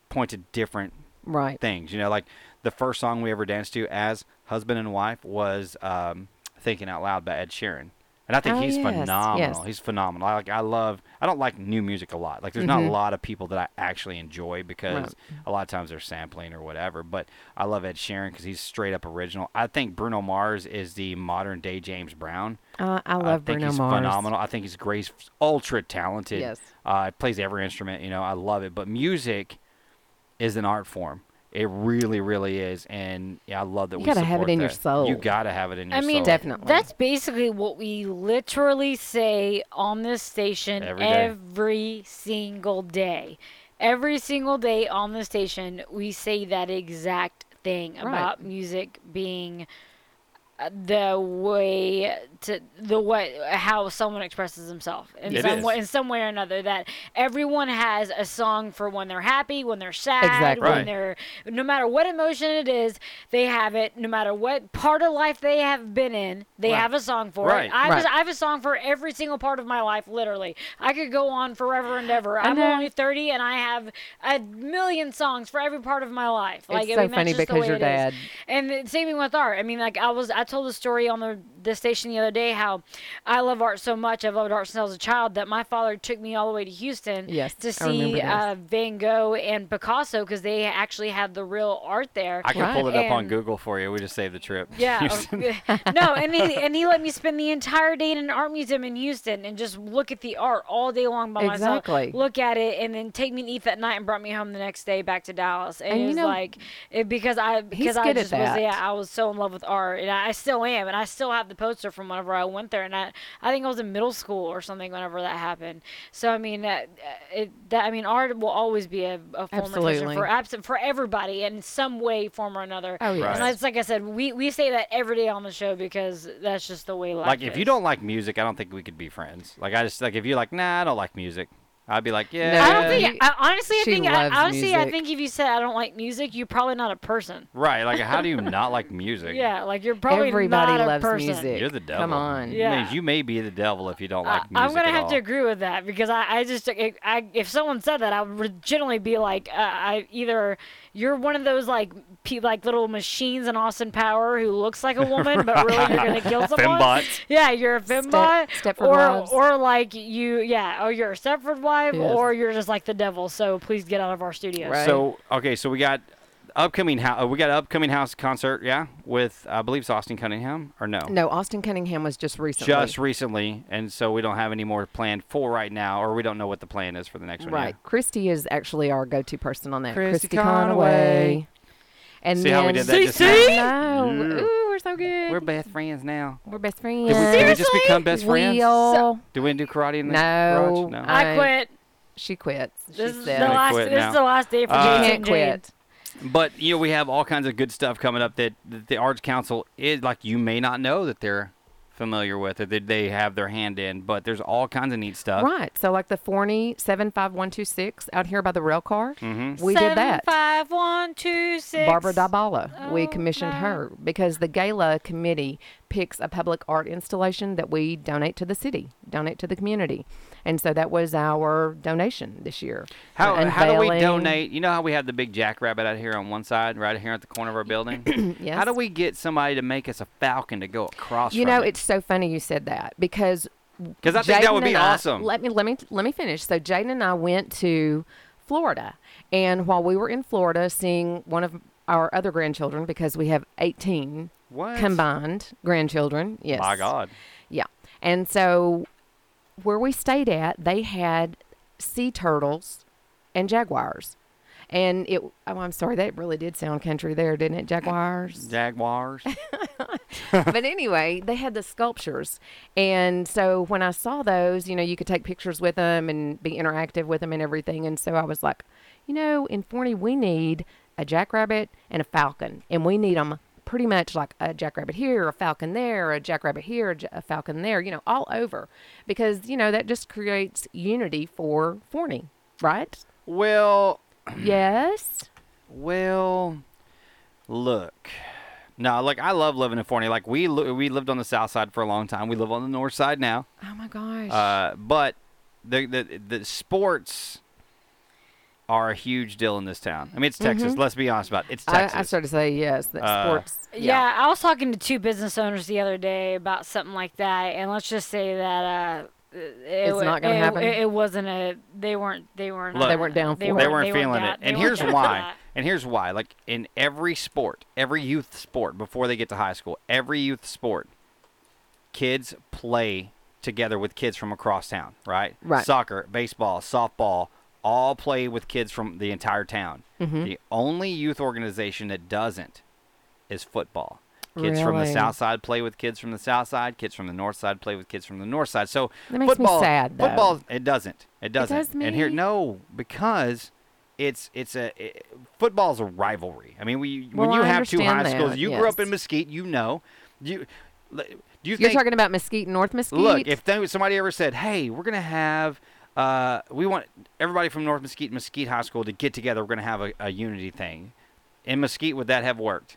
point to different right. things. You know, like the first song we ever danced to as husband and wife was um, Thinking Out Loud by Ed Sheeran. And I think oh, he's yes, phenomenal. Yes. He's phenomenal. I, like, I love, I don't like new music a lot. Like, there's mm-hmm. not a lot of people that I actually enjoy because right. a lot of times they're sampling or whatever. But I love Ed Sheeran because he's straight up original. I think Bruno Mars is the modern day James Brown. Uh, I love Bruno Mars. I think he's Mars. phenomenal. I think he's great, ultra talented. Yes. Uh, plays every instrument. You know, I love it. But music is an art form. It really, really is, and yeah, I love that we support that. You gotta have it in your soul. You gotta have it in your soul. I mean, definitely. That's basically what we literally say on this station every, every single day. Every single day on the station, we say that exact thing about right. music being the way to the way how someone expresses himself in it some is. way, in some way or another. That everyone has a song for when they're happy, when they're sad, exactly. when right. they're no matter what emotion it is, they have it. No matter what part of life they have been in, they right. have a song for right. it. I, right. was, I have a song for every single part of my life. Literally, I could go on forever and ever. And I'm then, only thirty, and I have a million songs for every part of my life. Like it's I mean, so funny because your dad. Is. And same thing with art. I mean, like I was. I told a story on the, the station the other day how I love art so much. I loved art since I was a child that my father took me all the way to Houston yes, to see uh, Van Gogh and Picasso because they actually had the real art there. I can right. pull it up and, on Google for you. We just saved the trip. Yeah. no, and he, and he let me spend the entire day in an art museum in Houston and just look at the art all day long by exactly. myself. Look at it and then take me to eat that night and brought me home the next day back to Dallas. And, and it was know, like it, because I because I just was yeah I was so in love with art and I. I still am, and I still have the poster from whenever I went there, and I, I think I was in middle school or something whenever that happened. So I mean, uh, it, that I mean, art will always be a, a form of culture for absent for everybody in some way, form or another. Oh yeah, right. And it's like I said, we, we say that every day on the show because that's just the way life. Like is. If you don't like music, I don't think we could be friends. Like I just like if you're like, nah, I don't like music. I'd be like, yeah. No, I don't think. I, honestly, I think. I, honestly, music. I think if you said I don't like music, you're probably not a person. Right? Like, how do you not like music? Yeah, like you're probably everybody not loves a person. Music. You're the devil. Come on. Yeah. I mean, you may be the devil if you don't like music. Uh, I'm gonna at have all. to agree with that because I, I just, I, I, if someone said that, I would generally be like, uh, I either you're one of those like, pe- like little machines in Austin Power who looks like a woman but really you're gonna kill someone. Fembot. Yeah, you're a fembot. Step, Stepford or, wives. or like you, yeah, or you're a Stepford wife. Yes. Or you're just like the devil, so please get out of our studio. Right. So okay, so we got upcoming house. We got an upcoming house concert, yeah, with I believe it's Austin Cunningham or no? No, Austin Cunningham was just recently. Just recently, and so we don't have any more planned for right now, or we don't know what the plan is for the next one. Right, yeah. Christy is actually our go-to person on that. Christy, Christy Conaway. Conaway. And see how we did that just now? No. Yeah. Ooh, we're so good. We're best friends now. We're best friends. Did we, did we just become best friends? We'll... Do we do karate in the no, garage? No. I quit. She quits. This, she is, the last, quit this is the last day for uh, Jaden. Quit. But, you know, we have all kinds of good stuff coming up that, that the Arts Council is, like, you may not know that they're familiar with it, that they have their hand in, but there's all kinds of neat stuff. Right. So, like the Forney seven five one two six out here by the rail car, mm-hmm. we did that. seven five one two six Barbara Dabala. Oh, we commissioned man. her because the gala committee picks a public art installation that we donate to the city, donate to the community. And so that was our donation this year. How uh, how do we donate? You know how we have the big jackrabbit out here on one side, right here at the corner of our building? Yes. How do we get somebody to make us a falcon to go across? You know, it? it's so funny you said that because because I think Jaden that would be I, awesome. Let me let me let me finish. So Jaden and I went to Florida, and while we were in Florida, seeing one of our other grandchildren because we have eighteen what? combined grandchildren. Yes. My God. Yeah, and so. Where we stayed at, they had sea turtles and jaguars. And it, oh, I'm sorry, that really did sound country there, didn't it? Jaguars? Jaguars. But anyway, they had the sculptures. And so when I saw those, you know, you could take pictures with them and be interactive with them and everything. And so I was like, you know, in Forney, we need a jackrabbit and a falcon. And we need them pretty much like a jackrabbit here, a falcon there, a jackrabbit here, a falcon there, you know, all over. Because, you know, that just creates unity for Forney, right? Well. Yes. Well, look. No, like, I love living in Forney. Like, we li- we lived on the south side for a long time. We live on the north side now. Oh, my gosh. Uh, but the the, the sports... are a huge deal in this town. I mean, it's Texas. Mm-hmm. Let's be honest about it. It's Texas. I, I started to say yes. That uh, sports. Yeah. yeah, I was talking to two business owners the other day about something like that, and let's just say that uh, it, it's it, not going to happen. It, it wasn't a. They weren't. They weren't. Look, they weren't down for. They, they weren't feeling it. And here's why. And here's why. Like in every sport, every youth sport, before they get to high school, every youth sport, kids play together with kids from across town. Right. Right. Soccer, baseball, softball. all play with kids from the entire town. Mm-hmm. The only youth organization that doesn't is football. Kids really? From the south side play with kids from the south side. Kids from the north side play with kids from the north side. So that makes football, me sad, though. Football, it doesn't. It doesn't. It does me. And here, no, because it's it's a it, football's a rivalry. I mean, we well, when you I have two high that. schools, you yes. grew up in Mesquite, you know, you. Do you think, you're talking about Mesquite, North Mesquite? Look, if they, somebody ever said, hey, we're going to have, uh, we want everybody from North Mesquite and Mesquite High School to get together. We're going to have a, a unity thing. In Mesquite, would that have worked?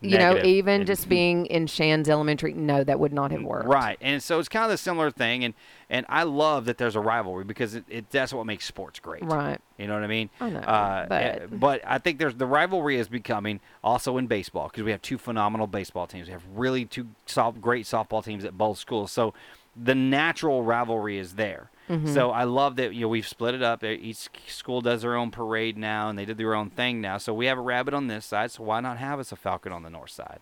Negative. You know, even and, just being in Shands Elementary, no, that would not have worked. Right. And so it's kind of a similar thing. And, and I love that there's a rivalry because it, it that's what makes sports great. Right. You know what I mean? I know. Uh, but. but I think there's the rivalry is becoming also in baseball because we have two phenomenal baseball teams. We have really two soft, great softball teams at both schools. So the natural rivalry is there. Mm-hmm. So I love that, you know, we've split it up. Each school does their own parade now, and they did their own thing now. So we have a rabbit on this side, so why not have us a falcon on the north side?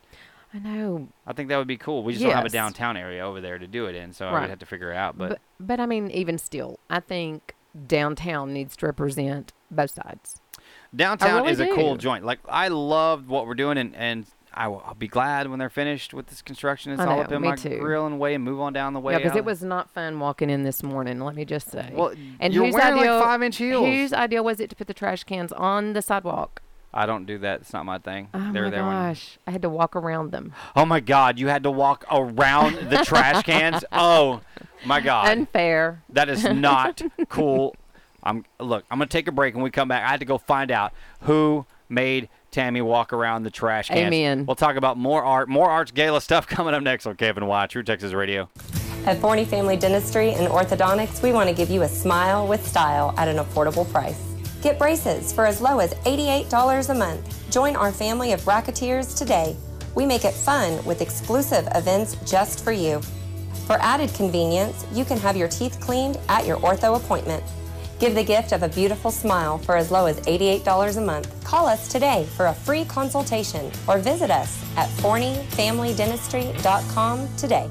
I know. I think that would be cool. We just yes. don't have a downtown area over there to do it in, so right. I would have to figure it out. But. but But, I mean, even still, I think downtown needs to represent both sides. Downtown really is do. a cool joint. Like, I loved what we're doing, and, and I will, I'll be glad when they're finished with this construction. It's I all know, up in my too. grill and way and move on down the way. Yeah, because it was not fun walking in this morning, let me just say. Well, and you're whose wearing idea, like five-inch heels. Whose idea was it to put the trash cans on the sidewalk? I don't do that. It's not my thing. Oh, They're my there gosh. When... I had to walk around them. Oh, my God. You had to walk around the trash cans? Oh, my God. Unfair. That is not cool. I'm Look, I'm going to take a break. When we come back, I had to go find out who made Tammy walk around the trash cans. Amen. We'll talk about more art, more Arts Gala stuff coming up next on Kevin Watch, True Texas Radio. At Forney Family Dentistry and Orthodontics, we want to give you a smile with style at an affordable price. Get braces for as low as eighty-eight dollars a month. Join our family of racketeers today. We make it fun with exclusive events just for you. For added convenience, you can have your teeth cleaned at your ortho appointment. Give the gift of a beautiful smile for as low as eighty-eight dollars a month. Call us today for a free consultation or visit us at forney family dentistry dot com today.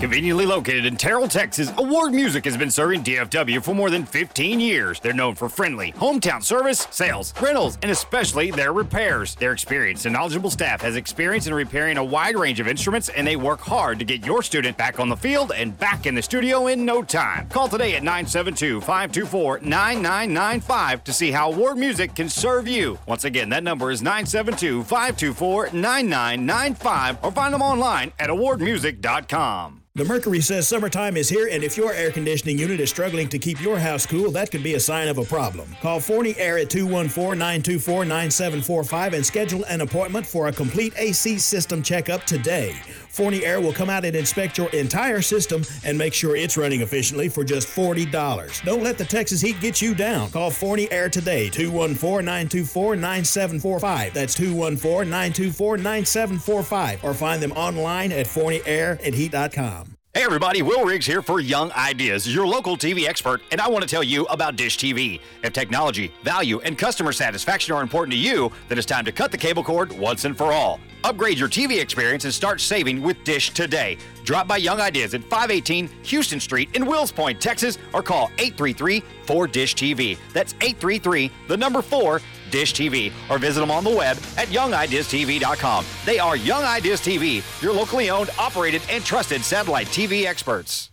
Conveniently located in Terrell, Texas, Award Music has been serving D F W for more than fifteen years. They're known for friendly hometown service, sales, rentals, and especially their repairs. Their experienced and knowledgeable staff has experience in repairing a wide range of instruments, and they work hard to get your student back on the field and back in the studio in no time. Call today at nine seven two, five two four, nine nine nine five to see how Award Music can serve you. Once again, that number is nine seven two, five two four, nine nine nine five or find them online at award music dot com. The Mercury says summertime is here, and if your air conditioning unit is struggling to keep your house cool, that could be a sign of a problem. Call Forney Air at two one four, nine two four, nine seven four five and schedule an appointment for a complete A C system checkup today. Forney Air will come out and inspect your entire system and make sure it's running efficiently for just forty dollars. Don't let the Texas heat get you down. Call Forney Air today, two one four, nine two four, nine seven four five. That's two one four, nine two four, nine seven four five. Or find them online at forney air and heat dot com. Hey everybody, Will Riggs here for Young Ideas, your local T V expert, and I want to tell you about Dish T V. If technology, value, and customer satisfaction are important to you, then it's time to cut the cable cord once and for all. Upgrade your T V experience and start saving with Dish today. Drop by Young Ideas at five eighteen Houston Street in Wills Point, Texas, or call eight three three, four, D I S H T V. That's eight three three, the number four, Dish T V, or visit them on the web at young ideas t v dot com. They are Young Ideas T V, your locally owned, operated, and trusted satellite T V experts.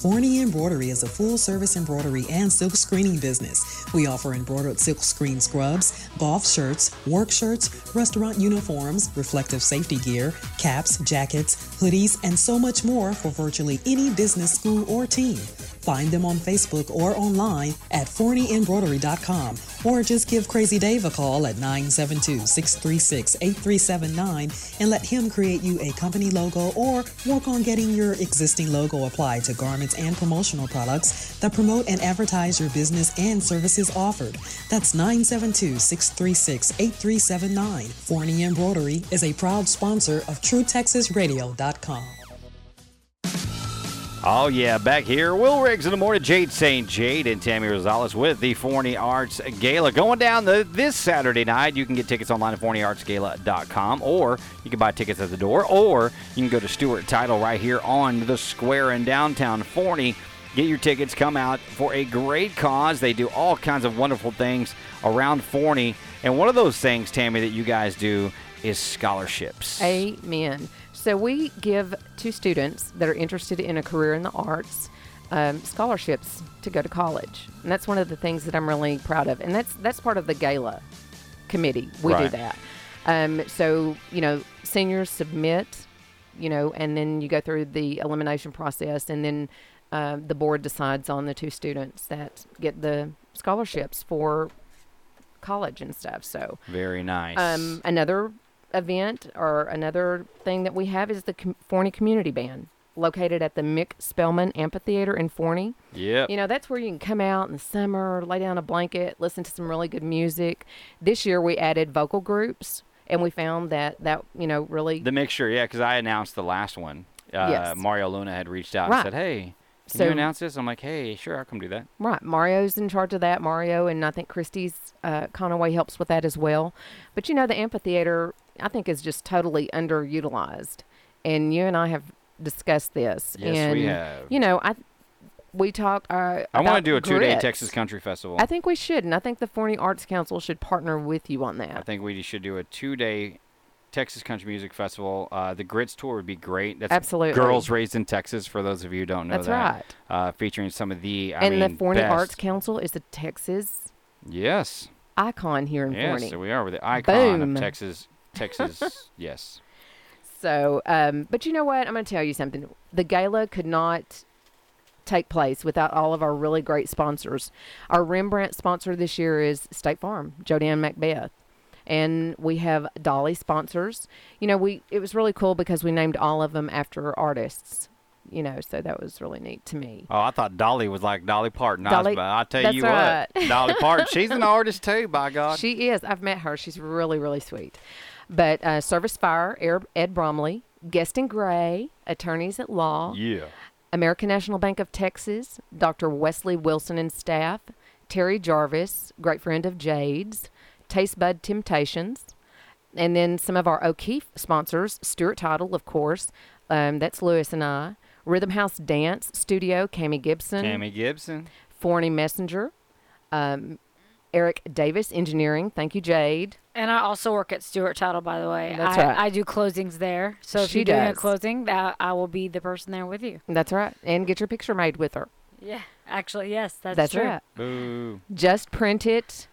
Forney Embroidery is a full-service embroidery and silk screening business. We offer embroidered silk screen scrubs, golf shirts, work shirts, restaurant uniforms, reflective safety gear, caps, jackets, hoodies, and so much more for virtually any business, school, or team. Find them on Facebook or online at forney embroidery dot com or just give Crazy Dave a call at nine seven two, six three six, eight three seven nine and let him create you a company logo or work on getting your existing logo applied to garments and promotional products that promote and advertise your business and services offered. That's nine seven two, six three six, eight three seven nine. Forney Embroidery is a proud sponsor of true texas radio dot com. Oh, yeah, back here. Will Riggs in the morning. Jade Saint Jade and Tammy Rosales with the Forney Arts Gala. Going down the, this Saturday night, you can get tickets online at forney arts gala dot com, or you can buy tickets at the door, or you can go to Stewart Title right here on the square in downtown Forney Get your tickets. Come out for a great cause. They do all kinds of wonderful things around Forney. And one of those things, Tammy, that you guys do is scholarships. Amen. So we give to students that are interested in a career in the arts um, scholarships to go to college. And that's one of the things that I'm really proud of. And that's that's part of the gala committee. We right. do that. Um, so, you know, seniors submit, you know, and then you go through the elimination process, and then uh, the board decides on the two students that get the scholarships for college and stuff. So very nice. Um, another event or another thing that we have is the Com- Forney Community Band, located at the Mick Spellman Amphitheater in Forney. Yeah. You know, that's where you can come out in the summer, lay down a blanket, listen to some really good music. This year we added vocal groups, and we found that that, you know, really the mixture. Yeah, because I announced the last one. Uh, yes. Mario Luna had reached out right. and said, "Hey, can so, you announce this?" I'm like, "Hey, sure, I'll come do that." Right. Mario's in charge of that. Mario, and I think Christy's uh, Conaway helps with that as well. But, you know, the amphitheater, I think, is just totally underutilized. And you and I have discussed this. Yes, and, we have. You know, I we talked uh, I want to do a two-day Texas Country Festival. I think we should, and I think the Forney Arts Council should partner with you on that. I think we should do a two-day Texas Country Music Festival. Uh, the Grits Tour would be great. That's Absolutely. Girls Raised in Texas, for those of you who don't know That's that. That's right. Uh, featuring some of the, I and mean, And the Forney best. Arts Council is the Texas yes. icon here in yes, Forney. Yes, so we are with the icon Boom. of Texas. Texas, yes. So, um, but you know what? I'm going to tell you something. The gala could not take place without all of our really great sponsors. Our Rembrandt sponsor this year is State Farm, Jodanne Macbeth. And we have Dolly sponsors. You know, we it was really cool because we named all of them after artists. You know, so that was really neat to me. Oh, I thought Dolly was like Dolly Parton. Dolly, I, was, I tell that's you what, right. Dolly Parton, she's an artist too, by God. She is. I've met her. She's really, really sweet. But uh, Service Fire, Ed Bromley, Guest and Gray, Attorneys at Law, yeah, American National Bank of Texas, Doctor Wesley Wilson and staff, Terry Jarvis, great friend of Jade's, Taste Bud Temptations, and then some of our O'Keefe sponsors, Stewart Title, of course, um, that's Lewis and I, Rhythm House Dance Studio, Cammie Gibson, Cammie Gibson, Forney Messenger, um, Eric Davis Engineering, thank you, Jade. And I also work at Stewart Title, by the way. That's I, right. I do closings there, so if she you're does. doing a closing, I, I will be the person there with you. That's right, and get your picture made with her. Yeah, actually, yes, that's, that's true. Right. Boo. Just Print It,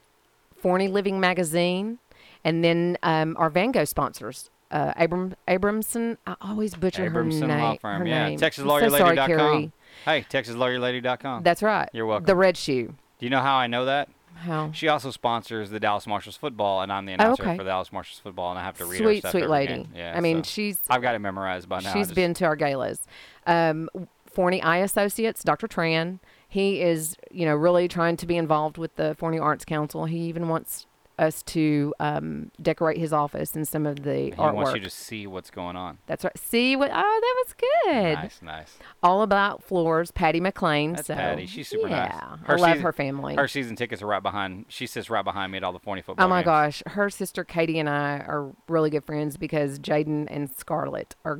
Forney Living Magazine, and then um, our Van Gogh sponsors, uh, Abram Abramson. I always butcher Abramson her name. Law Firm, her yeah. name. Texas Lawyer Lady dot com. So hey, Texas Lawyer Lady dot com. That's right. You're welcome. The Red Shoe. Do you know how I know that? How? She also sponsors the Dallas Marshals football, and I'm the announcer oh, okay. for the Dallas Marshals football, and I have to read sweet, her stuff Sweet, sweet lady. Yeah, I mean, so she's... I've got it memorized by now. She's just, been to our galas. Um, Forney Eye Associates, Doctor Tran. He is, you know, really trying to be involved with the Forney Arts Council. He even wants us to um, decorate his office and some of the he artwork. He wants you to see what's going on. That's right. See what? Oh, that was good. Nice, nice. All About Floors, Patty McLean. That's so, Patty. She's super yeah, nice. Yeah, I love season, her family. Her season tickets are right behind. She sits right behind me at all the Forney football games. Oh my games. gosh, her sister Katie and I are really good friends because Jaden and Scarlett are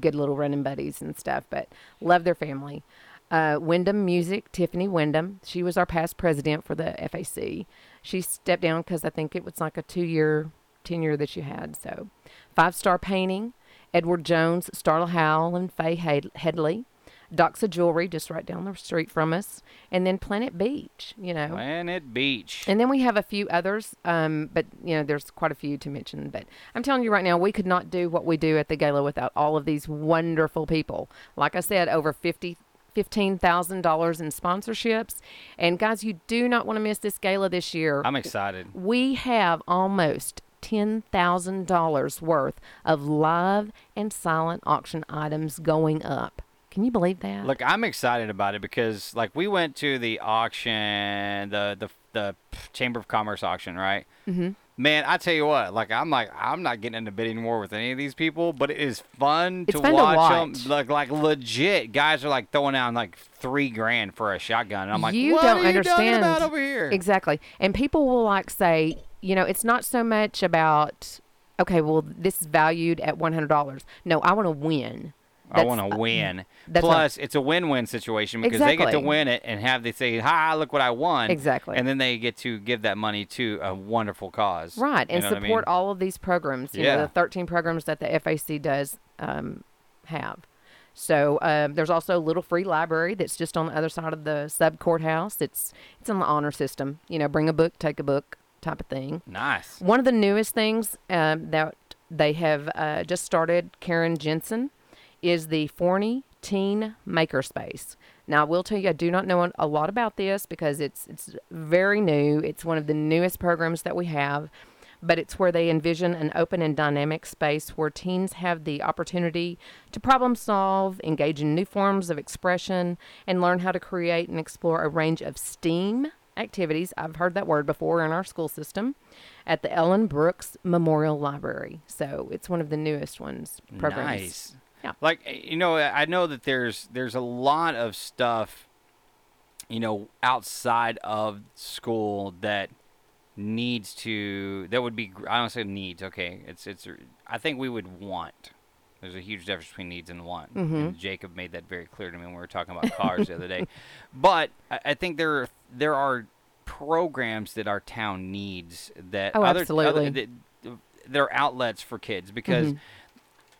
good little running buddies and stuff. But love their family. Uh, Wyndham Music, Tiffany Wyndham. She was our past president for the F A C. She stepped down because I think it was like a two-year tenure that she had. So, Five Star Painting, Edward Jones, Starla Howell, and Faye Headley. Doxa Jewelry, just right down the street from us. And then Planet Beach, you know. Planet Beach. And then we have a few others, um, but, you know, there's quite a few to mention. But I'm telling you right now, we could not do what we do at the gala without all of these wonderful people. Like I said, over fifty fifteen thousand dollars in sponsorships. And guys, you do not want to miss this gala this year. I'm excited. We have almost ten thousand dollars worth of live and silent auction items going up. Can you believe that? Look, I'm excited about it because, like, we went to the auction, the the, the Chamber of Commerce auction, right? Mm-hmm. Man, I tell you what, like, I'm like, I'm not getting into bidding war with any of these people, but it is fun, to, fun watch to watch them. Like, like, legit, guys are, like, throwing out, like, three grand for a shotgun. And I'm like, you what don't are understand. you talking about over here? Exactly. And people will, like, say, you know, it's not so much about, okay, well, this is valued at one hundred dollars. No, I want to win. That's, I want to win. Plus, it's a win-win situation because exactly. they get to win it and have they say, "Hi, look what I won!" Exactly, and then they get to give that money to a wonderful cause, right? And you know support I mean? all of these programs. You yeah, know, the thirteen programs that the F A C does um, have. So um, there's also a little free library that's just on the other side of the sub courthouse. It's it's in the honor system. You know, bring a book, take a book, type of thing. Nice. One of the newest things um, that they have uh, just started, Karen Jensen, is the Forney Teen Makerspace. Now, I will tell you, I do not know a lot about this because it's it's very new. It's one of the newest programs that we have, but it's where they envision an open and dynamic space where teens have the opportunity to problem solve, engage in new forms of expression, and learn how to create and explore a range of STEAM activities. I've heard that word before in our school system at the Ellen Brooks Memorial Library. So it's one of the newest ones programs. Nice. Yeah. Like, you know, I know that there's there's a lot of stuff, you know, outside of school that needs to, that would be, I don't say needs, okay. It's, it's, I think we would want. There's a huge difference between needs and want. Mm-hmm. And Jacob made that very clear to me when we were talking about cars the other day. But I, I think there are, there are programs that our town needs that oh, other, absolutely. other, that, there are outlets for kids because, mm-hmm.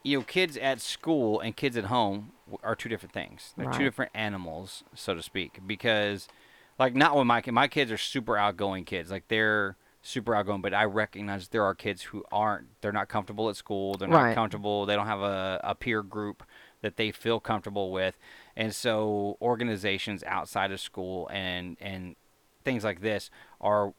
you know, kids at school and kids at home are two different things. They're right. two different animals, so to speak, because, like, not when my kids, my kids are super outgoing kids. Like, they're super outgoing, but I recognize there are kids who aren't. They're not comfortable at school. They're not right. comfortable. They don't have a, a peer group that they feel comfortable with. And so organizations outside of school and, and things like this are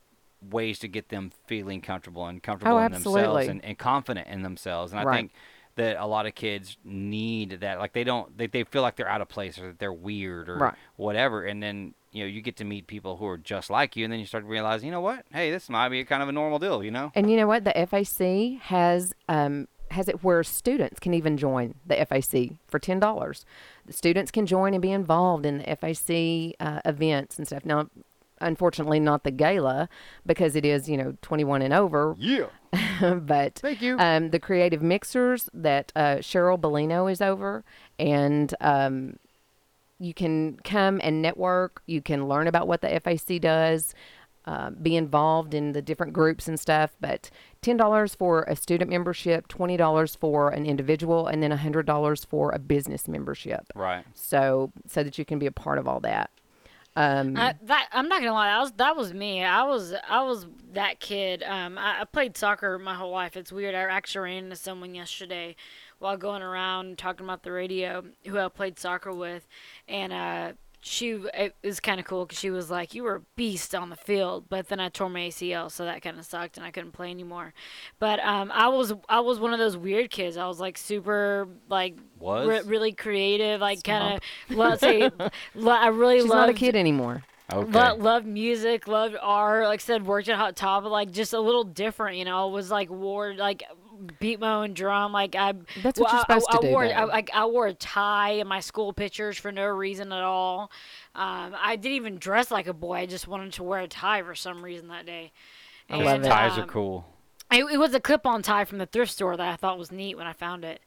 ways to get them feeling comfortable and comfortable oh, in absolutely. themselves and, and confident in themselves. And right. I think that a lot of kids need that. Like, they don't, they, they feel like they're out of place or that they're weird or right. whatever. And then, you know, you get to meet people who are just like you, and then you start to realize, you know what? Hey, this might be kind of a normal deal, you know? And you know what? The F A C has um, has it where students can even join the F A C for ten dollars. The students can join and be involved in the F A C uh, events and stuff. Now, unfortunately, not the gala because it is, you know, twenty-one and over. Yeah. But thank you. Um, the creative mixers that uh, Cheryl Bellino is over, and um, you can come and network. You can learn about what the F A C does, uh, be involved in the different groups and stuff. But ten dollars for a student membership, twenty dollars for an individual, and then one hundred dollars for a business membership. Right. So so that you can be a part of all that. Um, I, that, I'm not gonna lie, I was, that was me. I was I was that kid. Um, I, I played soccer my whole life. It's weird. I actually ran into someone yesterday while going around talking about the radio who I played soccer with, and uh, she it was kind of cool because she was like, "You were a beast on the field," but then I tore my A C L, so that kind of sucked, and I couldn't play anymore. But um, I was I was one of those weird kids. I was like super like. Was re- really creative, like kind of. Well, let's say lo- I really love. Not a kid anymore. Okay. Lo- loved music, loved art. Like I said, worked at Hot Topic. Like just a little different, you know. Was like wore like beat my own drum. Like I. That's what well, you're supposed I, I, to do. I wore I, like I wore a tie in my school pictures for no reason at all. Um, I didn't even dress like a boy. I just wanted to wear a tie for some reason that day. And, I love it. Ties um, are cool. It, it was a clip-on tie from the thrift store that I thought was neat when I found it.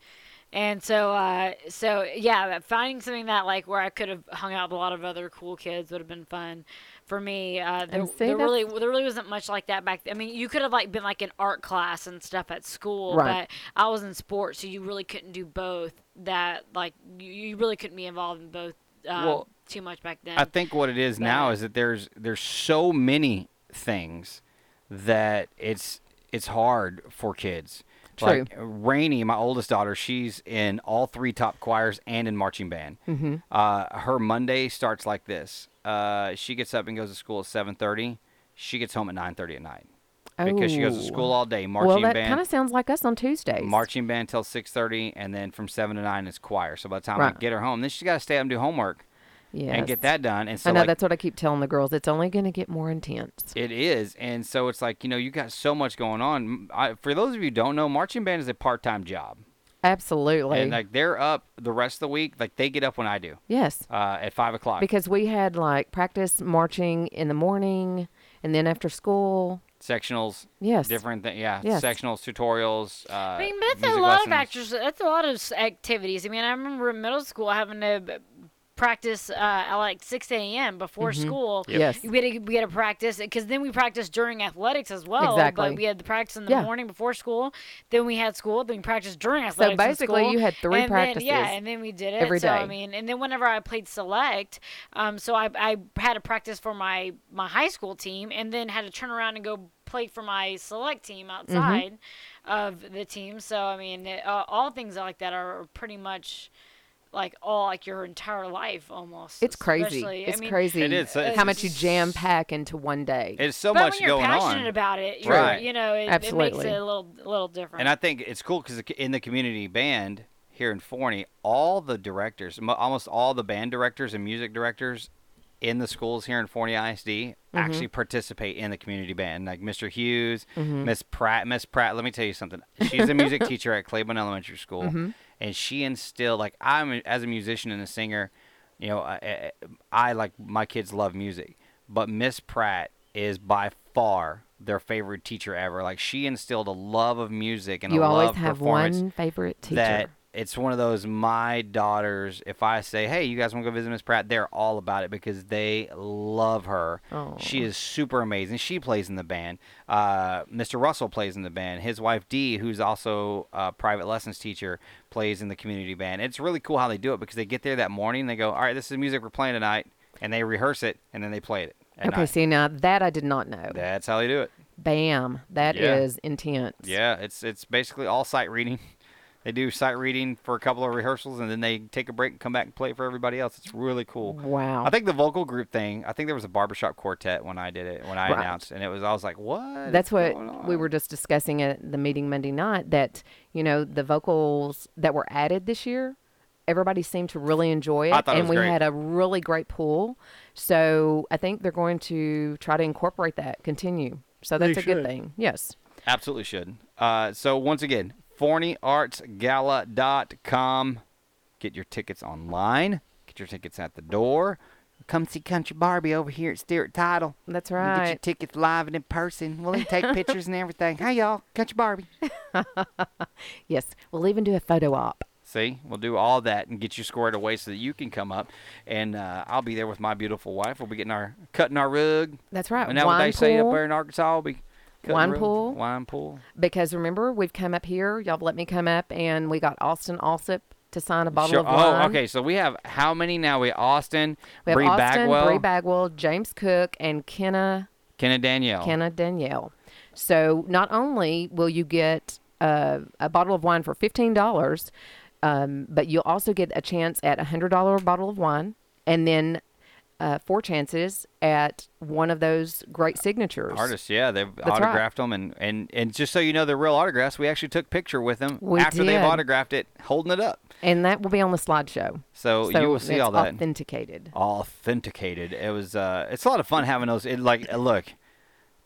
And so, uh, so yeah, finding something that like where I could have hung out with a lot of other cool kids would have been fun for me. Uh, there, there really, there really wasn't much like that back then. I mean, you could have like been like in art class and stuff at school, right. but I was in sports, so you really couldn't do both. That like you, you really couldn't be involved in both uh, well, too much back then. I think what it is but, now is that there's there's so many things that it's it's hard for kids. True. Like Rainey, my oldest daughter, she's in all three top choirs and in marching band. Mm-hmm. Uh, her Monday starts like this. Uh, she gets up and goes to school at seven thirty. She gets home at nine thirty at night oh. because she goes to school all day. Marching band. Well, that kind of sounds like us on Tuesdays. Marching band till six thirty, and then from seven to nine is choir. So by the time right. we get her home, then she's got to stay up and do homework. Yes. And get that done. And so I know, like, that's what I keep telling the girls. It's only going to get more intense. It is. And so it's like, you know, you got so much going on. I, for those of you who don't know, marching band is a part-time job. Absolutely. And, like, they're up the rest of the week. Like, they get up when I do. Yes. Uh, at five o'clock. Because we had, like, practice marching in the morning and then after school. sectionals. Yes. Different things. Yeah. Yes. Sectionals, tutorials. Uh, I mean, but that's a lot of actors. That's a lot of activities. I mean, I remember in middle school having to practice uh, at like six a.m. before mm-hmm. school. Yep. Yes. We had to, we had to practice because then we practiced during athletics as well. Exactly. But we had the practice in the yeah. morning before school. Then we had school. Then we practiced during athletics. So basically, you had three and practices. Then, yeah, and then we did it every day. So I mean, and then whenever I played select, um, so I I had to practice for my my high school team, and then had to turn around and go play for my select team outside mm-hmm. of the team. So I mean, it, uh, all things like that are pretty much. Like all, like your entire life almost. It's crazy. It's I mean, crazy. It is. How much you jam pack into one day. It's so but much going on. When you're passionate on. About it, you're, right. you know, it, it makes it a little, a little different. And I think it's cool because in the community band here in Forney, all the directors, almost all the band directors and music directors in the schools here in Forney I S D mm-hmm. actually participate in the community band. Like Mister Hughes, Miss mm-hmm. Pratt. Miss Pratt, let me tell you something. She's a music teacher at Claiborne Elementary School. Mm-hmm. And she instilled, like, I'm as a musician and a singer, you know, I, I like my kids love music, but Miss Pratt is by far their favorite teacher ever. Like, she instilled a love of music and you a love of performance. You always have one favorite teacher. That it's one of those my daughters. If I say, hey, you guys want to go visit Miss Pratt, they're all about it because they love her. Oh. She is super amazing. She plays in the band. Uh, Mister Russell plays in the band. His wife Dee, who's also a private lessons teacher, plays in the community band. It's really cool how they do it because they get there that morning and they go, all right, this is the music we're playing tonight, and they rehearse it and then they play it. At okay, night. See now that I did not know. That's how they do it. Bam, that yeah. is intense. Yeah, it's it's basically all sight reading. They do sight reading for a couple of rehearsals, and then they take a break and come back and play it for everybody else. It's really cool. Wow. I think the vocal group thing, I think there was a barbershop quartet when I did it, when I right. announced. And it was, I was like, what? That's what we were just discussing at the meeting Monday night, that, you know, the vocals that were added this year, everybody seemed to really enjoy it. I thought it was great. And we had a really great pool. So I think they're going to try to incorporate that, continue. So that's a good thing. Yes. Absolutely should. Uh, so once again, Forney Arts Gala dot com. Get your tickets online. Get your tickets at the door. Come see Country Barbie over here at Stewart Title. That's right. Get your tickets live and in person. We'll even take pictures and everything. Hey, y'all. Country Barbie. Yes. We'll even do a photo op. See? We'll do all that and get you squared away so that you can come up. And uh, I'll be there with my beautiful wife. We'll be getting our cutting our rug. That's right. And now what they say up there in Arkansas, we'll be... Wine room. pool. Wine pool. Because remember, we've come up here. Y'all let me come up, and we got Austin Alsip to sign a bottle sure. of wine. Oh, okay. So we have how many now? We have Austin, we have Bree Austin, Bagwell. Bree Bagwell, James Cook, and Kenna. Kenna Danielle. Kenna Danielle. So not only will you get uh, a bottle of wine for fifteen dollars, um, but you'll also get a chance at a one hundred dollars bottle of wine, and then Uh, four chances at one of those great signatures. Artists, yeah. They've That's autographed right. them. And, and, and just so you know, they're real autographs. We actually took picture with them we after did. They've autographed it, holding it up. And that will be on the slideshow. So, so you will see all that. authenticated. Authenticated. It was, uh, it's a lot of fun having those. It, like, look,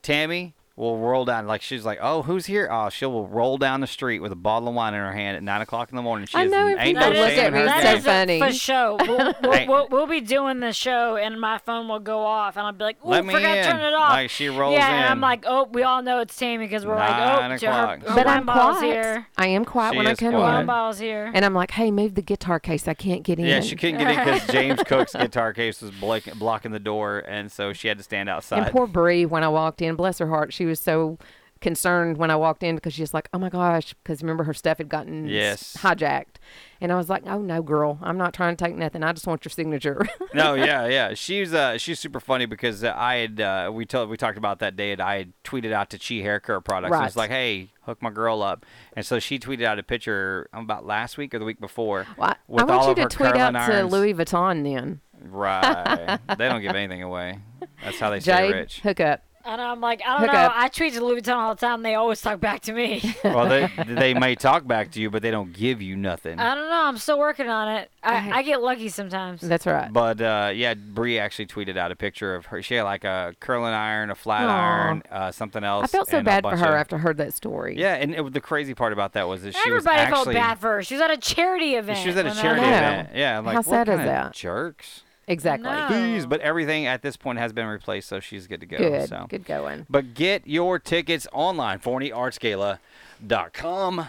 Tammy will roll down. Like, she's like, oh, who's here? Oh, she will roll down the street with a bottle of wine in her hand at nine o'clock in the morning. She I know. Is, ain't that no is, at me, that so is funny. For show. We'll, we'll, we'll, we'll be doing the show, and my phone will go off, and I'll be like, oh, forgot to turn it off. Like, she rolls yeah, in. Yeah, and I'm like, oh, we all know it's Tammy because we're Nine like, oh, her, her but I'm quiet. Here. I am quiet she when I come in. Here. And I'm like, hey, move the guitar case. I can't get in. Yeah, she couldn't get in because James Cook's guitar case was blocking the door, and so she had to stand outside. And poor Bree, when I walked in, bless her heart, she was so concerned when I walked in because she was like, oh my gosh, because remember her stuff had gotten yes. hijacked. And I was like, oh no, girl, I'm not trying to take nothing. I just want your signature. No, yeah, yeah. She's uh, she's super funny because I had, uh, we told, we talked about that day and I had tweeted out to Chi Hair Care Products. Right. I was like, hey, hook my girl up. And so she tweeted out a picture about last week or the week before. Well, I, with I want all you of to her tweet out irons. to Louis Vuitton then. Right. They don't give anything away. That's how they stay rich. Hook up. And I'm like, I don't Hook know. Up. I tweet to Louis Vuitton all the time. They always talk back to me. Well, they they may talk back to you, but they don't give you nothing. I don't know. I'm still working on it. I, I get lucky sometimes. That's right. But, uh, yeah, Bree actually tweeted out a picture of her. She had, like, a curling iron, a flat Aww. iron, uh, something else. I felt so bad for her of... after I heard that story. Yeah, and it, the crazy part about that was that Everybody she was actually... Everybody felt bad for her. She was at a charity event. She was at a charity event. Yeah, I'm like, How sad what is kind that? of jerks? Exactly. No. Please, but everything at this point has been replaced, so she's good to go. Good, so. good going. But get your tickets online, Forney Arts Gala dot com.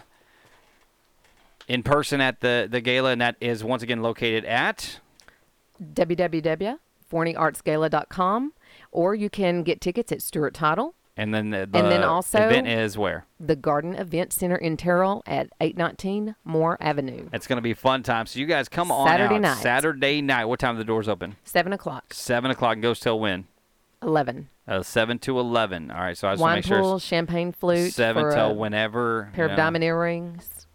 In person at the, the gala, and that is once again located at w w w dot forney arts gala dot com, or you can get tickets at Stewart Title. And then the, the and then also event is where? The Garden Event Center in Terrell at eight nineteen Moore Avenue. It's going to be a fun time. So you guys come on Saturday out. night. Saturday night. What time do the doors open? seven o'clock. seven o'clock and goes till when? eleven. Uh, seven to eleven. All right. So I just want to make sure. Wine pool, champagne flute. seven till whenever. Pair you know. of diamond earrings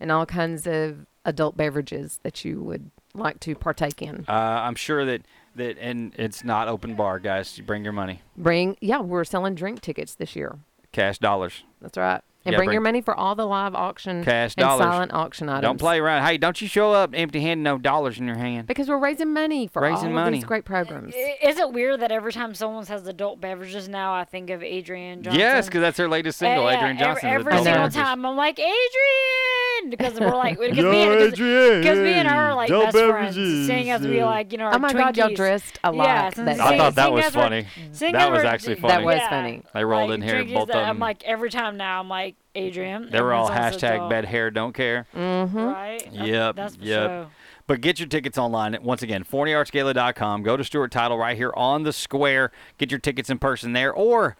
and all kinds of adult beverages that you would like to partake in. Uh, I'm sure that... That and it's not open bar, guys. You bring your money. Bring, yeah, we're selling drink tickets this year. Cash dollars. That's right. And yeah, bring, bring your money for all the live auction Cash and dollars. silent auction items. Don't play around. Hey, don't you show up empty-handed, no dollars in your hand. Because we're raising money for raising all money. of these great programs. Is it weird that every time someone says adult beverages now, I think of Adrian Johnson? Yes, because that's her latest single, uh, yeah, Adrian Johnson. Every, every single time, I'm like, Adrian! Because we're like, because me, me and her are like adult best beverages. friends. Seeing as we like, you know, our Oh, my Twinkies. God, y'all dressed alike. Yeah, I thought that was funny. That was actually funny. That was funny. They rolled in here, both of them. I'm like, every time now, I'm like, Adrian. They were all hashtag bed hair don't care. Mm-hmm. Right? Yep. That's for yep. sure. But get your tickets online. Once again, Forney Arts Gala dot com. Go to Stewart Title right here on the square. Get your tickets in person there or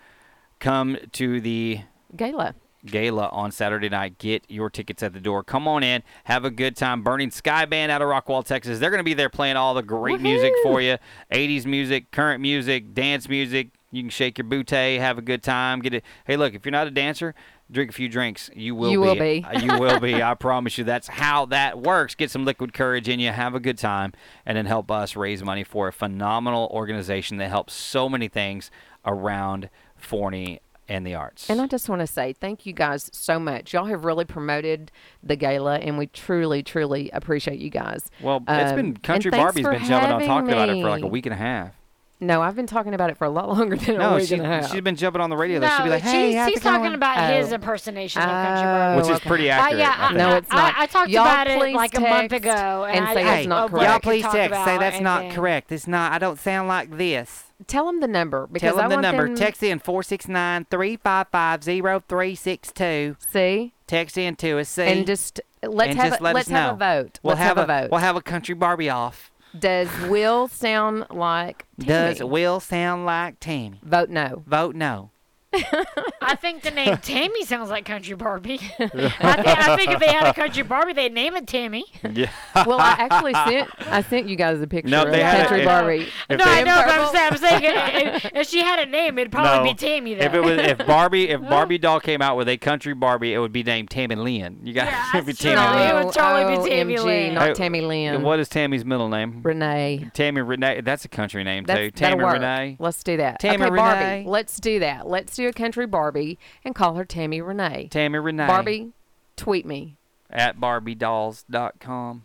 come to the gala. Gala on Saturday night. Get your tickets at the door. Come on in. Have a good time. Burning Sky Band out of Rockwall, Texas. They're going to be there playing all the great Woo-hoo! music for you. eighties music, current music, dance music. You can shake your bootay, have a good time. Get it. Hey, look, if you're not a dancer, drink a few drinks. You will you be. You will be. uh, you will be. I promise you. That's how that works. Get some liquid courage in you. Have a good time. And then help us raise money for a phenomenal organization that helps so many things around Forney and the arts. And I just want to say thank you guys so much. Y'all have really promoted the gala, and we truly, truly appreciate you guys. Well, um, it's been Country Barbie's been jumping on talking me. about it for like a week and a half. No, I've been talking about it for a lot longer than no, a week she, and a half. She's been jumping on the radio. No, she'd be like, hey, she's, she's talking about oh. his impersonation of oh, Country Road. Which okay. is pretty accurate. Uh, yeah, I, no, it's not. I, I talked y'all about it like a month ago. And, and I, say I, it's not correct. Y'all please text. Say that's anything. not correct. It's not. I don't sound like this. Tell them the number. Because Tell them I want the number. Them... Text in four six nine, three five five, zero three six two. See? Text in to us. See? And just let's have a vote. We'll have a vote. We'll have a Country Barbie off. Does Will sound like Tammy? Does Will sound like Tammy? Vote no. Vote no. I think the name Tammy sounds like Country Barbie. I, th- I think if they had a Country Barbie, they'd name it Tammy. Yeah. Well, I actually sent I sent you guys a picture no, of they Country had a, Barbie. If, if no, I know. But I'm saying if, if she had a name, it'd probably no, be Tammy. Though. If it was, if Barbie, if Barbie doll came out with a Country Barbie, it would be named Tammy Lynn. You guys, yeah, it'd be Tammy no, Lynn. It would totally oh, be Tammy O M G, Lynn. Not Tammy Lynn. And what is Tammy's middle name? Renee. Tammy Renee. That's a country name That's, too. Tammy Renee. Let's do that. Tammy okay, Renee. Barbie. Let's do that. Let's do. A country Barbie and call her Tammy Renee. Tammy Renee. Barbie, tweet me. At Barbie Dolls dot com.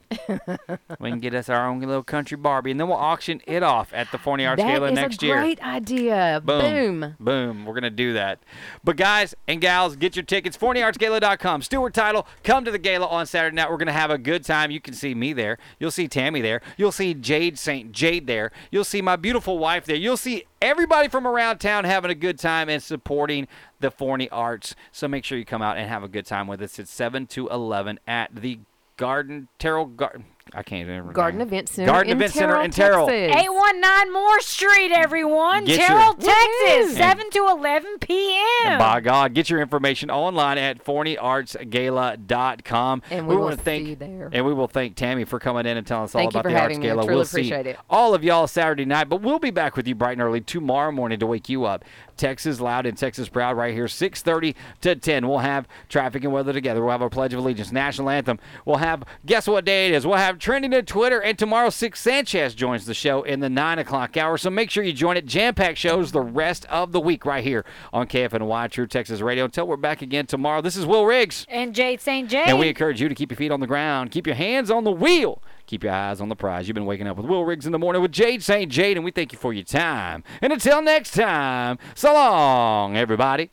We can get us our own little Country Barbie, and then we'll auction it off at the Forney Arts Gala next year. That is a great idea. Boom. Boom. Boom. We're going to do that. But guys and gals, get your tickets. Forney Arts Gala dot com. Stewart Title. Come to the gala on Saturday night. We're going to have a good time. You can see me there. You'll see Tammy there. You'll see Jade Saint Jade there. You'll see my beautiful wife there. You'll see everybody from around town having a good time and supporting the Forney Arts. So make sure you come out and have a good time with us. It's seven to eleven at the Garden, Terrell Garden. I can't remember. Garden Event Center. Garden Event Center in Terrell. eight one nine Moore Street, everyone. Terrell, Texas, seven to eleven p.m. And by God, get your information online at Forney Arts Gala dot com. And we, we will want to thank, see you there. And we will thank Tammy for coming in and telling us thank all about the Arts Gala. We'll see it. all of y'all Saturday night, but we'll be back with you bright and early tomorrow morning to wake you up. Texas Loud and Texas Proud right here, six thirty to ten. We'll have traffic and weather together. We'll have our Pledge of Allegiance, National Anthem. We'll have, guess what day it is? We'll have trending to Twitter, and tomorrow, Six Sanchez joins the show in the nine o'clock hour, so make sure you join it. Jam-packed shows the rest of the week right here on K F N Y True Texas Radio. Until we're back again tomorrow, this is Will Riggs. And Jade Saint Jade. And we encourage you to keep your feet on the ground, keep your hands on the wheel, keep your eyes on the prize. You've been waking up with Will Riggs in the morning with Jade Saint Jade, and we thank you for your time. And until next time, so long, everybody.